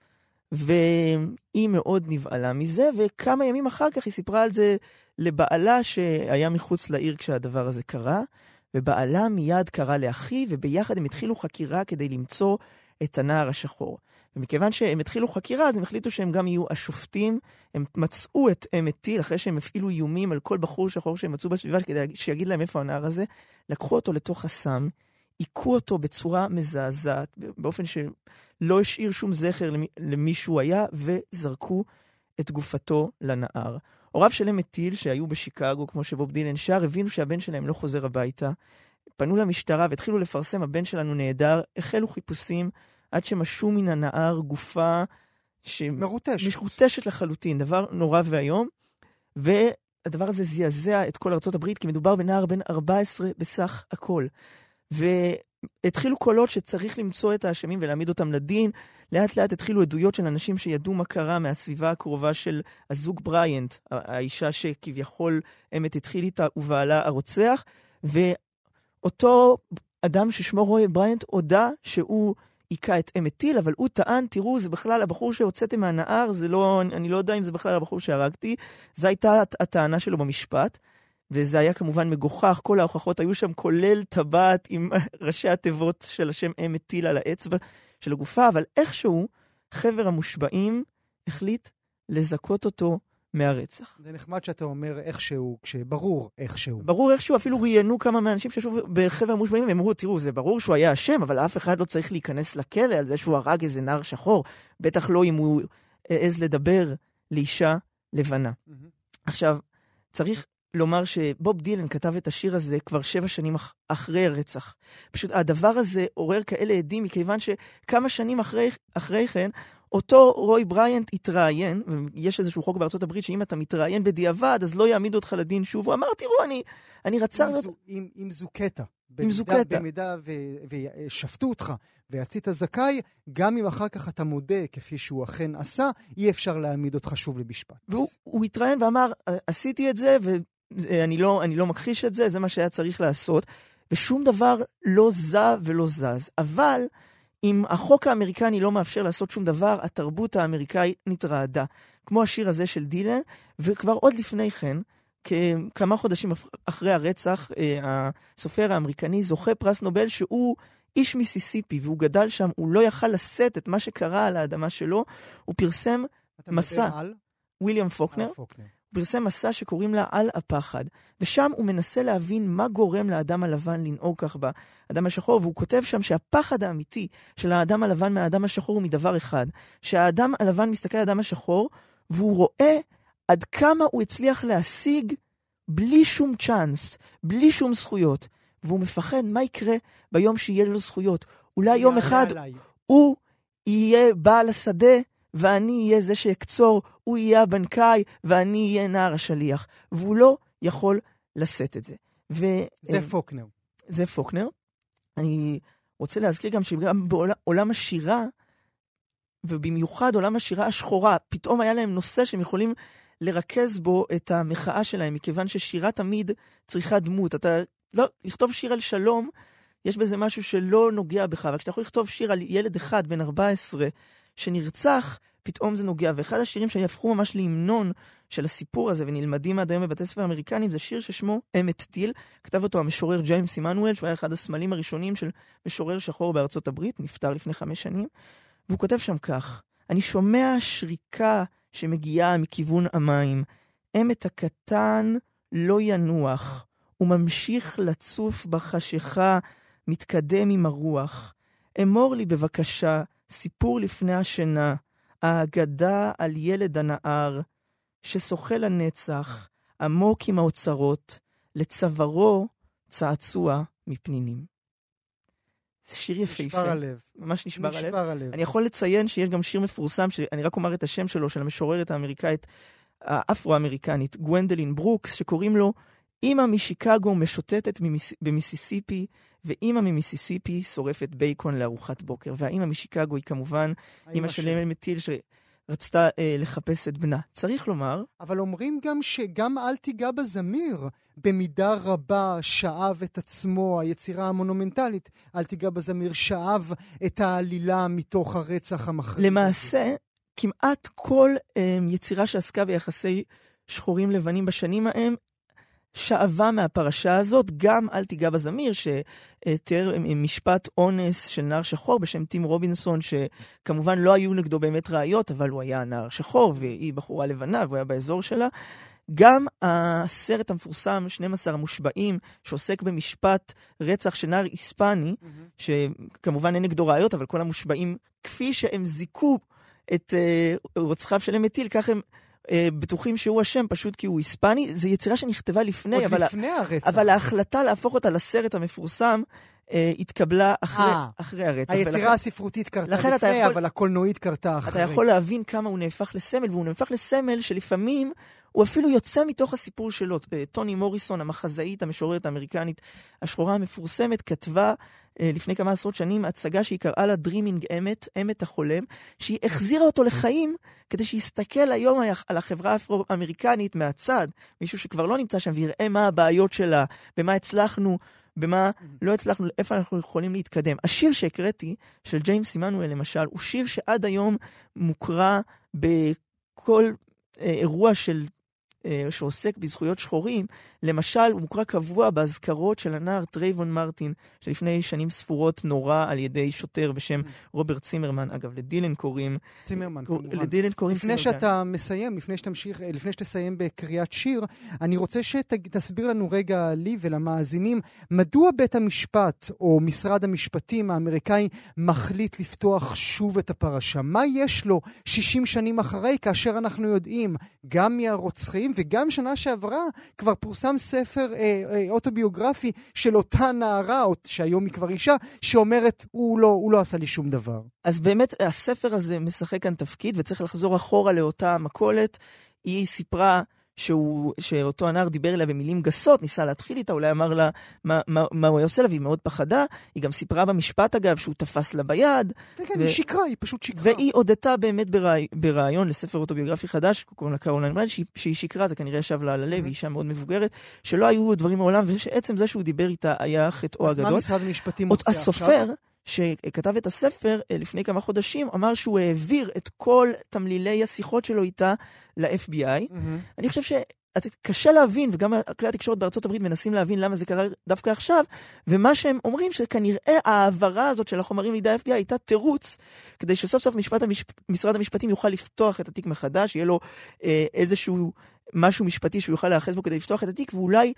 והיא מאוד נבעלה מזה, וכמה ימים אחר כך היא סיפרה על זה לבעלה שהיה מחוץ לעיר כשהדבר הזה קרה, ובעלה מיד קרא לאחי, וביחד הם התחילו חקירה כדי למצוא את הנער השחור. ומכיוון שהם התחילו חקירה, אז הם החליטו שהם גם יהיו השופטים, הם מצאו את אמט טיל, אחרי שהם הפעילו איומים על כל בחור שחור שהם מצאו בסביבה, כדי שיגיד להם איפה הנער הזה, לקחו אותו לתוך הסם, עיקו אותו בצורה מזעזעת, באופן שלא השאיר שום זכר למי שהוא היה, וזרקו את גופתו לנער. הוריו של אמט טיל, שהיו בשיקגו, כמו שבוב דילן שר, הבינו שהבן שלהם לא חוזר הביתה, פנו למשטרה והתחילו לפרסם, הבן שלנו נהדר, החלו חיפושים, עד שמשהו מן הנער גופה, מרוטשת לחלוטין, דבר נורא והיום, הדבר הזה זעזע את כל ארצות הברית, כי מדובר בנער בן 14 בסך הכל. והתחילו קולות שצריך למצוא את האשמים ולהעמיד אותם לדין. לאט לאט התחילו עדויות של אנשים שידעו מה קרה מהסביבה הקרובה של הזוג בריינט, האישה שכביכול אמת התחיל איתה ובעלה הרוצח, ואותו אדם ששמו רוי בריינט הודה שהוא עיקה את אמט טיל, אבל הוא טען, תראו, זה בכלל הבחור שהוצאתם מהנער, זה לא, אני לא יודע אם זה בכלל הבחור שהרגתי, זו הייתה הטענה שלו במשפט, וזה היה כמובן מגוחך, כל ההוכחות היו שם, כולל טבעת עם ראשי התיבות של השם אמט טיל על האצבע של הגופה, אבל איכשהו חבר המושבעים החליט לזכות אותו מהרצח. זה נחמד שאתה אומר איכשהו, כשברור איכשהו. ברור איכשהו, אפילו ראיינו כמה מהאנשים שישבו בחבר המושבעים, הם אמרו, תראו, זה ברור שהוא היה אשם, אבל אף אחד לא צריך להיכנס לכלא על זה שהוא הרג איזה נער שחור, בטח לא אם הוא העז לדבר לאישה לבנה. עכשיו, צריך לומר שבוב דילן כתב את השיר הזה כבר 7 שנים אחרי הרצח. פשוט הדבר הזה עורר כאלה עדים, מכיוון שכמה שנים אחרי כן, אותו רוי בריינט התראיין, ויש איזשהו חוק בארצות הברית שאם אתה מתראיין בדיעבד, אז לא יעמיד אותך לדין שוב. הוא אמר, תראו, אני רצה... אם זו קטע. במידה ושפטו אותך ויצאת זכאי, גם אם אחר כך אתה מודה כפי שהוא אכן עשה, אי אפשר להעמיד אותך שוב למשפט. והוא התראיין ואמר, עשיתי את זה, ואני לא מכחיש את זה, זה מה שהיה צריך לעשות. ושום דבר לא זע ולא זז. אבל... אם החוק האמריקני לא מאפשר לעשות שום דבר, התרבות האמריקאית נתרעדה. כמו השיר הזה של דילן, וכבר עוד לפני כן, כמה חודשים אחרי הרצח, הסופר האמריקני זוכה פרס נובל שהוא איש מיסיסיפי, והוא גדל שם, הוא לא יכל לשאת את מה שקרה על האדמה שלו, הוא פרסם מסע, וויליאם פוקנר, פרסם מסע שקוראים לה על הפחד, ושם הוא מנסה להבין מה גורם לאדם הלבן לנהוג כך באדם השחור, והוא כותב שם שהפחד האמיתי של האדם הלבן מהאדם השחור הוא מדבר אחד, שהאדם הלבן מסתכל על האדם השחור, והוא רואה עד כמה הוא הצליח להשיג בלי שום צ'אנס, בלי שום זכויות, והוא מפחד מה יקרה ביום שיהיה לו זכויות. אולי יום אחד הוא יהיה בעל השדה, ואני אהיה זה שיקצור, הוא יהיה הבנקאי, ואני אהיה נער השליח. והוא לא יכול לשאת את זה. זה פוקנר. זה פוקנר. אני רוצה להזכיר גם שגם בעולם השירה, ובמיוחד עולם השירה השחורה, פתאום היה להם נושא שהם יכולים לרכז בו את המחאה שלהם, מכיוון ששירה תמיד צריכה דמות. אתה לא, לכתוב שיר על שלום, יש בזה משהו שלא נוגע בך, אבל כשאתה יכול לכתוב שיר על ילד אחד בן 14, שנרצח, פתאום זה נוגע. ואחד השירים שהפכו ממש להמנון של הסיפור הזה, ונלמדים עד היום בבתי ספר האמריקנים, זה שיר ששמו אמט טיל, כתב אותו המשורר ג'יימס אמנואל, שהוא היה אחד הסמלים הראשונים של משורר שחור בארצות הברית, נפטר לפני 5 שנים, והוא כותב שם כך, אני שומע שריקה שמגיעה מכיוון המים, אמט הקטן לא ינוח, הוא ממשיך לצוף בחשיכה, מתקדם עם הרוח, אמור לי בבקשה, סיפור לפני השינה, האגדה על ילד הנער, ששוחה לנצח, עמוק עם האוצרות, לצווארו צעצוע מפנינים. זה שיר יפהפה. נשבר הלב. ממש נשבר הלב. אני יכול לציין שיש גם שיר מפורסם, שאני רק אומר את השם שלו, של המשוררת האמריקאית, האפרו-אמריקנית, גוונדלין ברוקס, שקוראים לו, אמא משיקגו משוטטת במיסיסיפי, ואמא ממיסיסיפי שורפת בייקון לארוחת בוקר. והאמא משיקגו היא כמובן אמא של אמט טיל שרצתה לחפש את בנה. צריך לומר... אבל אומרים גם שגם אל תיגע בזמיר במידה רבה שאב את עצמו, היצירה המונומנטלית. אל תיגע בזמיר שאב את העלילה מתוך הרצח המחריד. למעשה, כמעט כל יצירה שעסקה ביחסי שחורים לבנים בשנים ההם, שעבה מהפרשה הזאת, גם אל תיגע בזמיר, שתיאר משפט אונס של נער שחור בשם טים רובינסון, שכמובן לא היו נגדו באמת ראיות, אבל הוא היה נער שחור, והיא בחורה לבנה, והוא היה באזור שלה. גם הסרט המפורסם, 12 המושבעים, שעוסק במשפט רצח של נער היספני, שכמובן אין נגדו ראיות, אבל כל המושבעים, כפי שהם זיקו את רוצחיו של אמט טיל, כך הם... בטוחים שהוא אשם פשוט כי הוא היספני. זו יצירה שנכתבה לפני, אבל ההחלטה להפוך אותה לסרט המפורסם התקבלה אחרי הרצח. היצירה הספרותית קרתה לפני, אבל הקולנועית קרתה אחרי. אתה יכול להבין כמה הוא נהפך לסמל, והוא נהפך לסמל שלפעמים הוא אפילו יוצא מתוך הסיפור שלו. טוני מוריסון, המחזאית, המשוררת האמריקנית, השחורה המפורסמת, כתבה לפני כמה עשרות שנים הצגה שהיא קראה לה Dreaming אמת, אמת החולם, שהיא החזירה אותו לחיים כדי שיסתכל היום על החברה האפרו-אמריקנית מהצד, מישהו שכבר לא נמצא שם, ויראה מה הבעיות שלה, במה הצלחנו, במה לא הצלחנו, איפה אנחנו יכולים להתקדם. השיר שהקראתי, של ג'יימס אמנואל למשל, הוא שיר שעד היום מוקרא בכל אירוע של שעוסק בזכויות שחורים. למשל, הוא מוקרא קבוע באזכרות של הנער טרייבון מרטין, שלפני שנים ספורות נורא על ידי שוטר בשם רוברט צימרמן. אגב, לדילן קוראים צימרמן, כמובן. לדילן קוראים צימרמן. לפני שאתה מסיים, לפני שתסיים בקריאת שיר, אני רוצה שתסביר לנו רגע, לי ולמאזינים, מדוע בית המשפט או משרד המשפטים האמריקאי מחליט לפתוח שוב את הפרשה. מה יש לו 60 שנים אחרי, כאשר אנחנו יודעים גם מהרוצחים, וגם שנה שעברה כבר פורסם ספר אוטוביוגרפי של אותה נערה, שהיום היא כבר אישה, שאומרת, הוא לא עשה לי שום דבר. אז באמת הספר הזה משחק כאן תפקיד, וצריך לחזור אחורה לאותה המקולת. היא סיפרה שאותו הנער דיבר אליה במילים גסות, ניסה להתחיל איתה, אולי אמר לה מה הוא היה עושה לה, והיא מאוד פחדה. היא גם סיפרה במשפט, אגב, שהוא תפס לה ביד. כן, היא שיקרה, היא פשוט שיקרה. והיא הודתה באמת ברעיון לספר אוטוביוגרפי חדש, קוראים לה קרוליין ריין, שהיא שיקרה, זה כנראה ישב לה על הלב, היא אישה מאוד מבוגרת, שלא היו דברים מעולם, ושעצם זה שהוא דיבר איתה היה חטאו הגדול. אז מה משרד המשפטים מוצא עכשיו? שכתב את הספר לפני כמה חודשים, אמר שהוא העביר את כל תמלילי השיחות שלו איתה ל-FBI. אני חושב שקשה להבין, וגם כלי התקשורת בארצות הברית מנסים להבין למה זה קרה דווקא עכשיו, ומה שהם אומרים שכנראה העברה הזאת של החומרים לידי ה-FBI הייתה תירוץ, כדי שסוף סוף משרד המשפטים יוכל לפתוח את התיק מחדש, יהיה לו איזשהו משהו משפטי שהוא יוכל להאחז בו כדי לפתוח את התיק, ואולי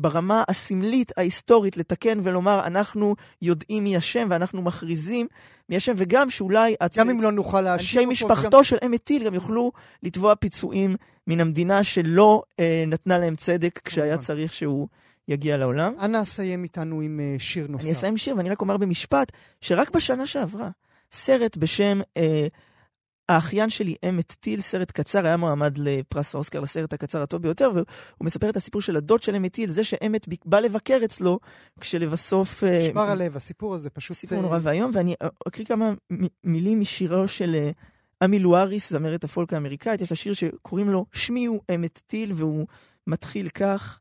ברמה הסמלית ההיסטורית לתקן ולומר אנחנו יודעים מי השם ואנחנו מכריזים מי השם, וגם שאולי גם אם לא נוכל להשאיר אותו, אנשי משפחתו של אמט טיל גם יוכלו לתבוע פיצויים מן המדינה שלא נתנה להם צדק כשהיה צריך שהוא יגיע לעולם. אנא אסיים איתנו עם שיר נוסף. אני אסיים שיר, ואני רק אומר במשפט שרק בשנה שעברה סרט בשם האחיין שלי, אמט טיל, סרט קצר, היה מועמד לפרס האוסקר לסרט הקצר הטוב ביותר, והוא מספר את הסיפור של הדוד של אמט טיל, זה שאמת בא לבקר אצלו, כשלבסוף שבר הלב, הסיפור הזה פשוט סיפור נורא והיום, ואני אקריא כמה מילים משירו של אמילואריס, זמרת הפולק האמריקאית. יש לה שיר שקוראים לו שמי הוא אמט טיל, והוא מתחיל כך: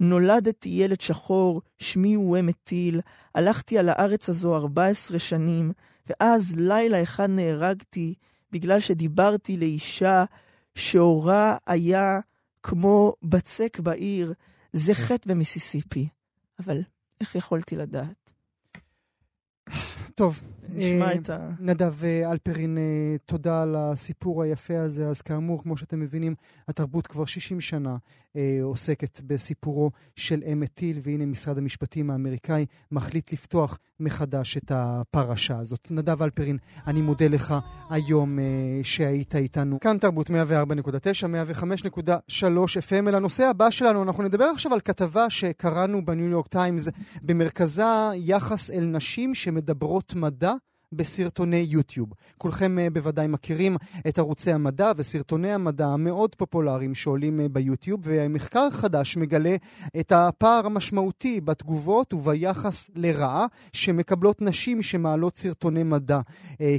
נולדתי ילד שחור, שמי הוא אמט טיל, הלכתי על הארץ הזו 14 שנים, ואז לילה אחד נהרגתי, בגלל שדיברתי לאישה שאורה היה כמו בצק בעיר. זה חטא במיסיסיפי, אבל איך יכולתי לדעת? טוב, נדב אלפרין, תודה על הסיפור היפה הזה. אז כאמור, כמו שאתם מבינים, התרבות כבר 60 שנה עוסקת בסיפורו של אמט טיל, והנה משרד המשפטים האמריקאי מחליט לפתוח מחדש את הפרשה הזאת. נדב אלפרין, אני מודה לך היום שהיית איתנו. כאן תרבות 104.9, 105.3 FM. אל הנושא הבא שלנו, אנחנו נדבר עכשיו על כתבה שקראנו בניו יורק טיימס, במרכזה יחס אל נשים שמדברות מדע בסרטוני יוטיוב. כולכם בוודאי מכירים את ערוצי המדע וסרטוני המדע המאוד פופולריים שעולים ביוטיוב, והמחקר חדש מגלה את הפער המשמעותי בתגובות וביחס לרעה שמקבלות נשים שמעלות סרטוני מדע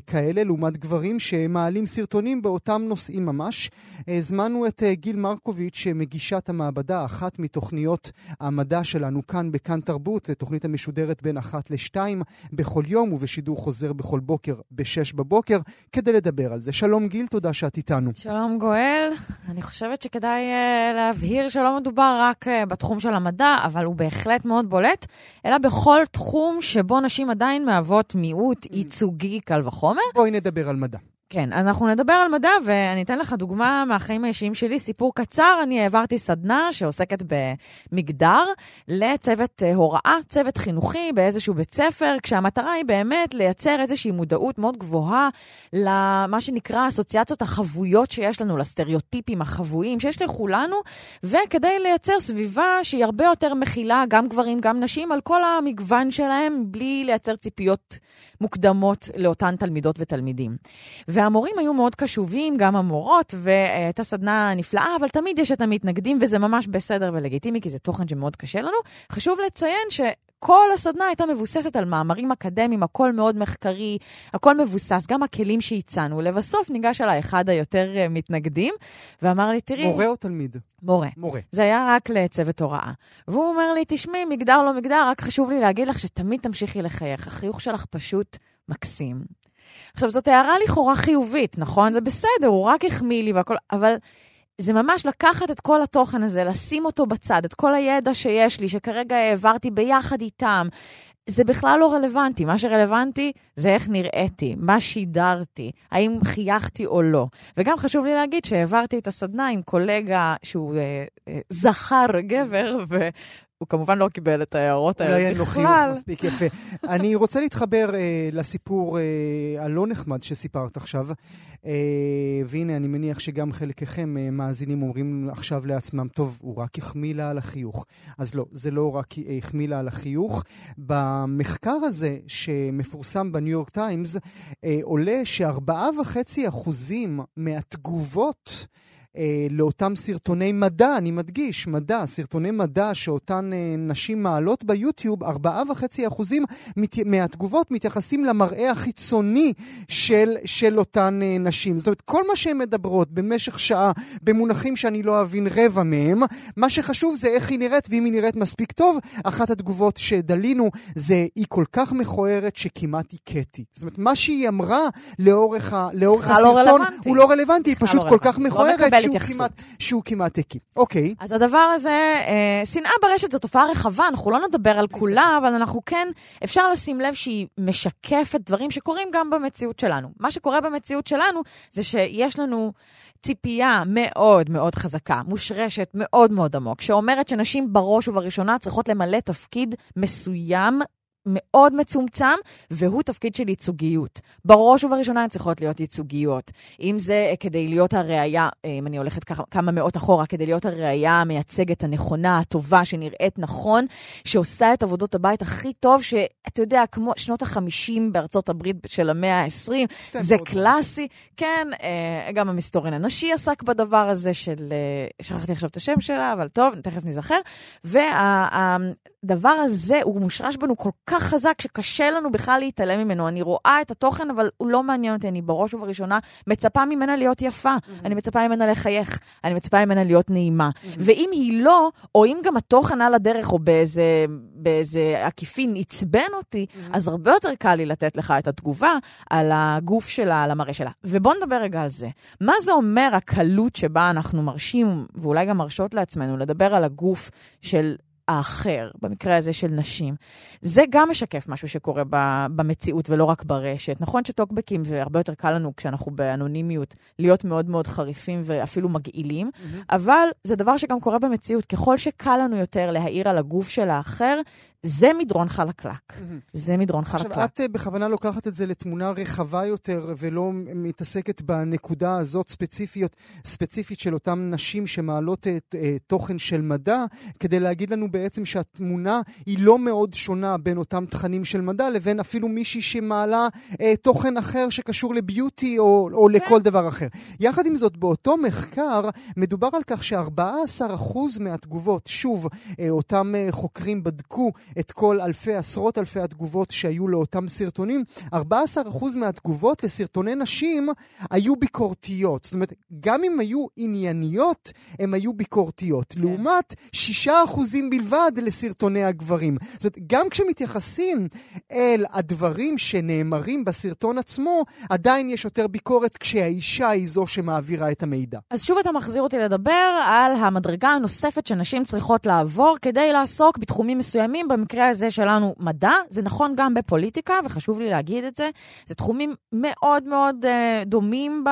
כאלה, לעומת גברים שמעלים סרטונים באותם נושאים ממש. הזמנו את גיל מרקוביץ', מגישת המעבדה, אחת מתוכניות המדע שלנו כאן בכאן תרבות, תוכנית המשודרת בין 1-2 בכל יום ובשידור חוזר בכל בוקר, ב-6 בבוקר, כדי לדבר על זה. שלום גיל, תודה שאת איתנו. שלום גואל, אני חושבת שכדאי להבהיר שלא מדובר רק בתחום של המדע, אבל הוא בהחלט מאוד בולט, אלא בכל תחום שבו נשים עדיין מהוות מיעוט ייצוגי קל וחומר. בואי נדבר על מדע. כן, אז אנחנו נדבר על מדע, ואני אתן לך דוגמה מהחיים האישיים שלי, סיפור קצר. אני העברתי סדנה שעוסקת במגדר לצוות הוראה, צוות חינוכי באיזשהו בית ספר, כשהמטרה היא באמת לייצר איזושהי מודעות מאוד גבוהה למה שנקרא אסוציאציות החבויות שיש לנו, לסטריאוטיפים החבויים שיש לכולנו, וכדי לייצר סביבה שהיא הרבה יותר מכילה גם גברים, גם נשים, על כל המגוון שלהם, בלי לייצר ציפיות מוקדמות לאותן תלמידות ותלמידים. והמורים היו מאוד קשובים, גם המורות, והייתה סדנה נפלאה, אבל תמיד יש את המתנגדים, וזה ממש בסדר ולגיטימי, כי זה תוכן שמאוד קשה לנו. חשוב לציין כל הסדנה הייתה מבוססת על מאמרים אקדמיים, הכל מאוד מחקרי, הכל מבוסס, גם הכלים שהצענו. לבסוף ניגש על האחד היותר מתנגדים, ואמר לי, תראי... מורה או תלמיד? מורה. זה היה רק לצוות הוראה. והוא אומר לי, תשמעי, מגדר לא מגדר, רק חשוב לי להגיד לך שתמיד תמשיכי לחייך. החיוך שלך פשוט מקסים. עכשיו, זאת הערה לכאורה חיובית, נכון? זה בסדר, הוא רק החמיא לי והכל, אבל... זה ממש לקחת את כל התוכן הזה, לשים אותו בצד, את כל הידע שיש לי, שכרגע העברתי ביחד איתם, זה בכלל לא רלוונטי. מה שרלוונטי זה איך נראיתי, מה שידרתי, האם חייכתי או לא. וגם חשוב לי להגיד שהעברתי את הסדנה עם קולגה שהוא זכר גבר, והוא כמובן לא קיבל את ההערות האלה בכלל. אולי אין מספיק יפה. אני רוצה להתחבר לסיפור הלא נחמד שסיפרת עכשיו. והנה, אני מניח שגם חלקכם מאזינים אומרים עכשיו לעצמם, טוב, הוא רק החמיא לה על החיוך. אז לא, זה לא רק החמיא לה על החיוך. במחקר הזה שמפורסם בניו יורק טיימס, עולה ש4.5% מהתגובות לאותם סרטוני מדע, אני מדגיש, מדע, סרטוני מדע שאותן נשים מעלות ביוטיוב, 4.5% מהתגובות מתייחסים למראה החיצוני של אותן נשים. זאת אומרת, כל מה שהן מדברות במשך שעה, במונחים שאני לא אבין רבע מהם, מה שחשוב זה איך היא נראית, ואם היא נראית מספיק טוב, אחת התגובות שדלינו זה, היא כל כך מכוערת שכמעט היא קטי. זאת אומרת, מה שהיא אמרה לאורך הסרטון הוא לא רלוונטי, היא פשוט כל כך מכוערת. שהוא כמעט עקי. אוקיי. אז הדבר הזה, שנאה ברשת זו תופעה רחבה, אנחנו לא נדבר על כולה, אבל אנחנו כן, אפשר לשים לב שהיא משקפת דברים שקורים גם במציאות שלנו. מה שקורה במציאות שלנו, זה שיש לנו ציפייה מאוד מאוד חזקה, מושרשת מאוד מאוד עמוק, שאומרת שנשים בראש ובראשונה צריכות למלא תפקיד מסוים, מאוד מצומצם, והוא תפקיד של ייצוגיות. בראש ובראשונה הן צריכות להיות ייצוגיות. אם זה כדי להיות הראייה, אם אני הולכת כמה מאות אחורה, כדי להיות הראייה המייצגת הנכונה, הטובה, שנראית נכון, שעושה את עבודות הבית הכי טוב, שאתה יודע, כמו שנות ה-50 בארצות הברית של המאה ה-20, זה קלאסי. כן, גם המסתורן הנשי עסק בדבר הזה של, שכחתי עכשיו את השם שלה, אבל טוב, תכף נזכר. הדבר הזה הוא מושרש בנו כל כך חזק שקשה לנו בכלל להתעלם ממנו. אני רואה את התוכן, אבל הוא לא מעניין אותי. אני בראש ובראשונה מצפה ממנה להיות יפה. אני מצפה ממנה לחייך. אני מצפה ממנה להיות נעימה. ואם היא לא, או אם גם התוכן על הדרך, או באיזה עקיפין יצבן אותי, אז הרבה יותר קל לי לתת לך את התגובה על הגוף שלה, על המראה שלה. ובוא נדבר רגע על זה. מה זה אומר הקלות שבה אנחנו מרשים, ואולי גם מרשות לעצמנו, לדבר על הגוף של האחר, במקרה הזה של נשים. זה גם משקף משהו שקורה במציאות ולא רק ברשת. נכון שטוקבקים, והרבה יותר קל לנו כשאנחנו באנונימיות, להיות מאוד מאוד חריפים ואפילו מגעילים, אבל זה דבר שגם קורה במציאות. ככל שקל לנו יותר להעיר על הגוף של האחר, זה מדרון חלקלק. זה מדרון חלקלק. עכשיו, את בכוונה לוקחת את זה לתמונה רחבה יותר, ולא מתעסקת בנקודה הזאת ספציפית של אותן נשים שמעלות תוכן של מדע, כדי להגיד לנו בעצם שהתמונה היא לא מאוד שונה בין אותם תכנים של מדע, לבין אפילו מישהי שמעלה תוכן אחר שקשור לביוטי או לכל דבר אחר. יחד עם זאת, באותו מחקר מדובר על כך ש14% מהתגובות, שוב, אותם חוקרים בדקו את כל עשרות אלפי התגובות שהיו לאותם סרטונים, 14% מהתגובות לסרטוני נשים היו ביקורתיות. זאת אומרת, גם אם היו ענייניות, הן היו ביקורתיות. לעומת 6% בלבד לסרטוני הגברים. זאת אומרת, גם כשמתייחסים אל הדברים שנאמרים בסרטון עצמו, עדיין יש יותר ביקורת כשהאישה היא זו שמעבירה את המידע. אז שוב אתה מחזיר אותי לדבר על המדרגה הנוספת שנשים צריכות לעבור כדי לעסוק בתחומים מסוימים. במקרה הזה שלנו מדע, זה נכון גם בפוליטיקה, וחשוב לי להגיד את זה, זה תחומים מאוד מאוד דומים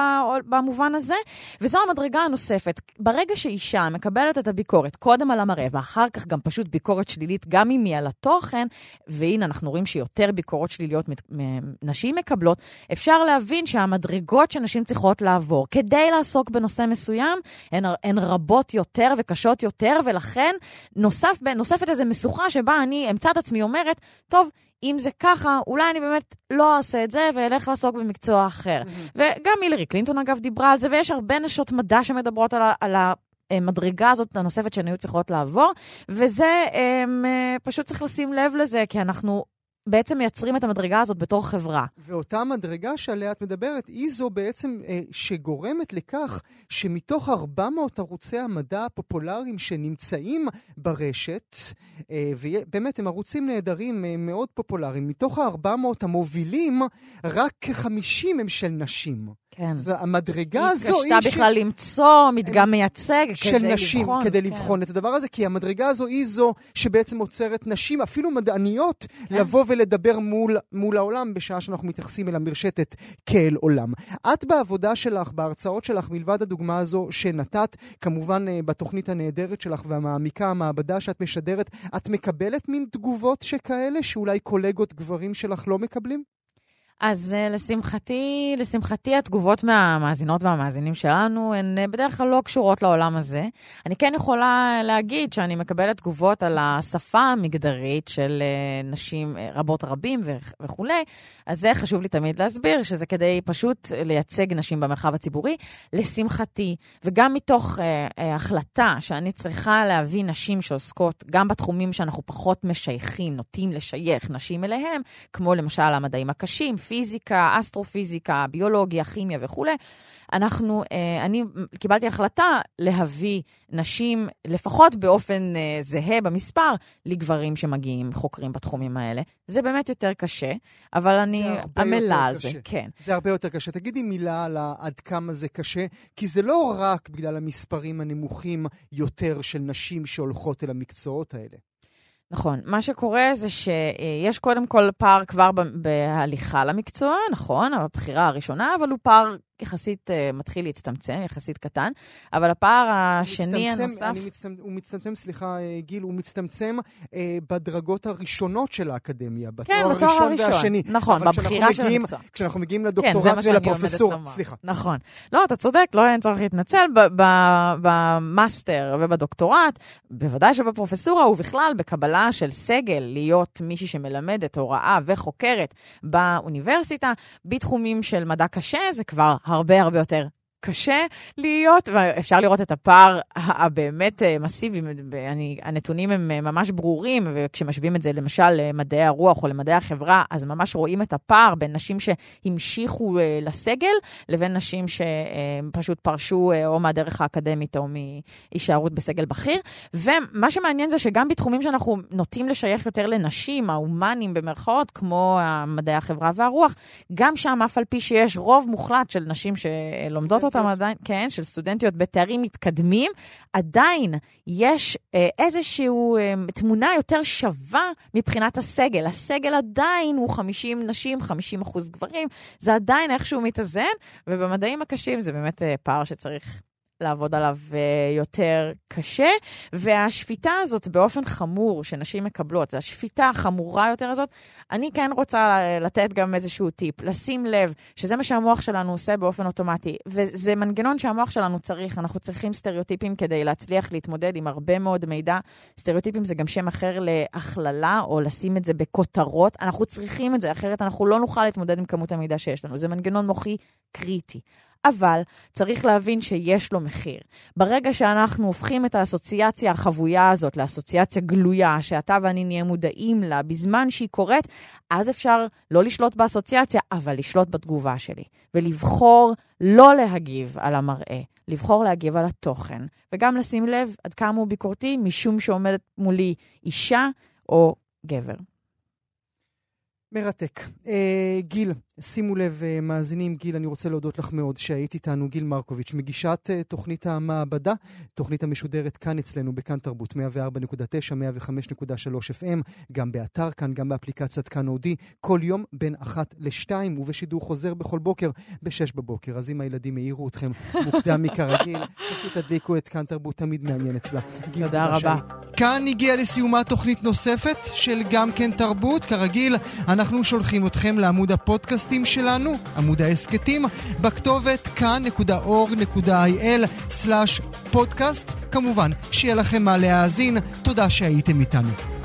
במובן הזה, וזו המדרגה הנוספת. ברגע שאישה מקבלת את הביקורת, קודם על המראה, ואחר כך גם פשוט ביקורת שלילית, גם אם היא על התוכן, והנה אנחנו רואים שיותר ביקורות שליליות נשים מקבלות, אפשר להבין שהמדרגות שנשים צריכות לעבור, כדי לעסוק בנושא מסוים, הן רבות יותר וקשות יותר, ולכן נוספת איזו משוכה שבה אני אמצא את עצמי אומרת, טוב, אם זה ככה, אולי אני באמת לא אעשה את זה, ואלך לעסוק במקצוע אחר. וגם הילרי קלינטון, אגב, דיברה על זה, ויש הרבה נשות מדע שמדברות על המדרגה הזאת הנוספת שהן היו צריכות לעבור, וזה, פשוט צריך לשים לב לזה, כי אנחנו בעצם מייצרים את המדרגה הזאת בתור חברה. ואותה מדרגה שעליה את מדברת, היא זו בעצם שגורמת לכך שמתוך 400 ערוצי המדע הפופולריים שנמצאים ברשת, ובאמת הם ערוצים נהדרים מאוד פופולריים, מתוך 400 המובילים, רק 50 הם של נשים. כן. המדרגה הזו היא התקשתה בכלל למצוא מדגם מייצג של נשים כדי לבחון את הדבר הזה, כי המדרגה הזו היא זו שבעצם עוצרת נשים, אפילו מדעניות, לבוא ולדבר מול העולם, בשעה שאנחנו מתייחסים אל המרשתת כאל עולם. את בעבודה שלך, בהרצאות שלך, מלבד הדוגמה הזו שנתת, כמובן בתוכנית הנהדרת שלך והמעמיקה, המעבדה שאת משדרת, את מקבלת מין תגובות שכאלה שאולי קולגות גברים שלך לא מקבלים? אז לשמחתי התגובות מהמאזינות והמאזינים שלנו הן בדרך כלל לא קשורות לעולם הזה. אני כן יכולה להגיד שאני מקבלת תגובות על השפה המגדרית של נשים רבות רבים וכו'. אז זה חשוב לי תמיד להסביר, שזה כדי פשוט לייצג נשים במרחב הציבורי. לשמחתי, וגם מתוך החלטה שאני צריכה להביא נשים שעוסקות גם בתחומים שאנחנו פחות משייכים, נוטים לשייך נשים אליהם, כמו למשל המדעים הקשים, פיזיקה, אסטרופיזיקה, ביולוגיה, כימיה וכו'. אני קיבלתי החלטה להביא נשים, לפחות באופן זהה במספר, לגברים שמגיעים חוקרים בתחומים האלה. זה באמת יותר קשה, אבל אני עמלה על זה. כן. זה הרבה יותר קשה. תגידי מילה על עד כמה זה קשה, כי זה לא רק בגלל המספרים הנמוכים יותר של נשים שהולכות אל המקצועות האלה. נכון, מה שקורה זה שיש קודם כל פער כבר בהליכה למקצוע, נכון, הבחירה הראשונה, אבל הוא פער יחסית מתחיל להצטמצם, יחסית קטן, אבל הפער השני הנוסף... הוא מצטמצם, סליחה גיל, הוא מצטמצם בדרגות הראשונות של האקדמיה, בתואר הראשון והשני. נכון, בבחירה של המקצוע. כשאנחנו מגיעים לדוקטורט ולפרופסור, סליחה. נכון, לא, אתה צודק, לא אין צורך להתנצל במאסטר ובדוקטורט, בוודאי שבפרופסורה ובכלל בקבלה של סגל, להיות מישהי שמלמדת הוראה וחוקרת באוניברסיטה, בתחומים של מדע קשה, זה כבר הרבה הרבה יותר קשה להיות, ואפשר לראות את הפער הבאמת מסיבי, הנתונים הם ממש ברורים, וכשמשווים את זה למשל למדעי הרוח או למדעי החברה, אז ממש רואים את הפער בין נשים שהמשיכו לסגל, לבין נשים שפשוט פרשו או מהדרך האקדמית או מהישארות בסגל בכיר, ומה שמעניין זה שגם בתחומים שאנחנו נוטים לשייך יותר לנשים, ההומנים במרכאות, כמו מדעי החברה והרוח, גם שם אף על פי שיש רוב מוחלט של נשים שלומדות אותם עדיין, כן, של סטודנטיות בתארים מתקדמים, עדיין יש איזשהו תמונה יותר שווה מבחינת הסגל. הסגל עדיין הוא 50 נשים, 50% גברים, זה עדיין איכשהו מתאזן, ובמדעים הקשים זה באמת פער שצריך לעבוד עליו יותר קשה, והשפיטה הזאת באופן חמור שנשים מקבלות, השפיטה החמורה יותר הזאת, אני כן רוצה לתת גם איזשהו טיפ, לשים לב שזה מה שהמוח שלנו עושה באופן אוטומטי, וזה מנגנון שהמוח שלנו צריך, אנחנו צריכים סטריאוטיפים כדי להצליח להתמודד עם הרבה מאוד מידע, סטריאוטיפים זה גם שם אחר להכללה, או לשים את זה בכותרות, אנחנו צריכים את זה, אחרת אנחנו לא נוכל להתמודד עם כמות המידע שיש לנו, זה מנגנון מוחי קריטי. אבל צריך להבין שיש לו מחיר. ברגע שאנחנו הופכים את האסוציאציה החבויה הזאת לאסוציאציה גלויה, שאתה ואני נהיה מודעים לה בזמן שהיא קורית, אז אפשר לא לשלוט באסוציאציה, אבל לשלוט בתגובה שלי. ולבחור לא להגיב על המראה, לבחור להגיב על התוכן. וגם לשים לב עד כמה הוא ביקורתי, משום שעומדת מולי אישה או גבר. מרתק. גיל, שימו לב מאזינים, גיל, אני רוצה להודות לך מאוד שהיית איתנו, גיל מרקוביץ', מגישת תוכנית המעבדה, תוכנית המשודרת כאן אצלנו בכאן תרבות 104.9, 105.3 FM, גם באתר כאן, גם באפליקציית כאן אודי, כל יום בין 1 ל-2, ובשידור חוזר בכל בוקר ב-6 בבוקר, אז אם הילדים העירו אתכם מוקדם מכרגיל, פשוט תדליקו את כאן תרבות, תמיד מעניין אצלה. גיל, תודה רבה. כאן הגיעה לסיומה תוכנית נוספת של גם כן תרבות, כרגיל, אנחנו שולחים אתכם לעמוד הפודקאסטים שלנו, עמוד העסקתים, בכתובת kan.org.il/podcast. כמובן, שיהיה לכם מה להאזין. תודה שהייתם איתנו.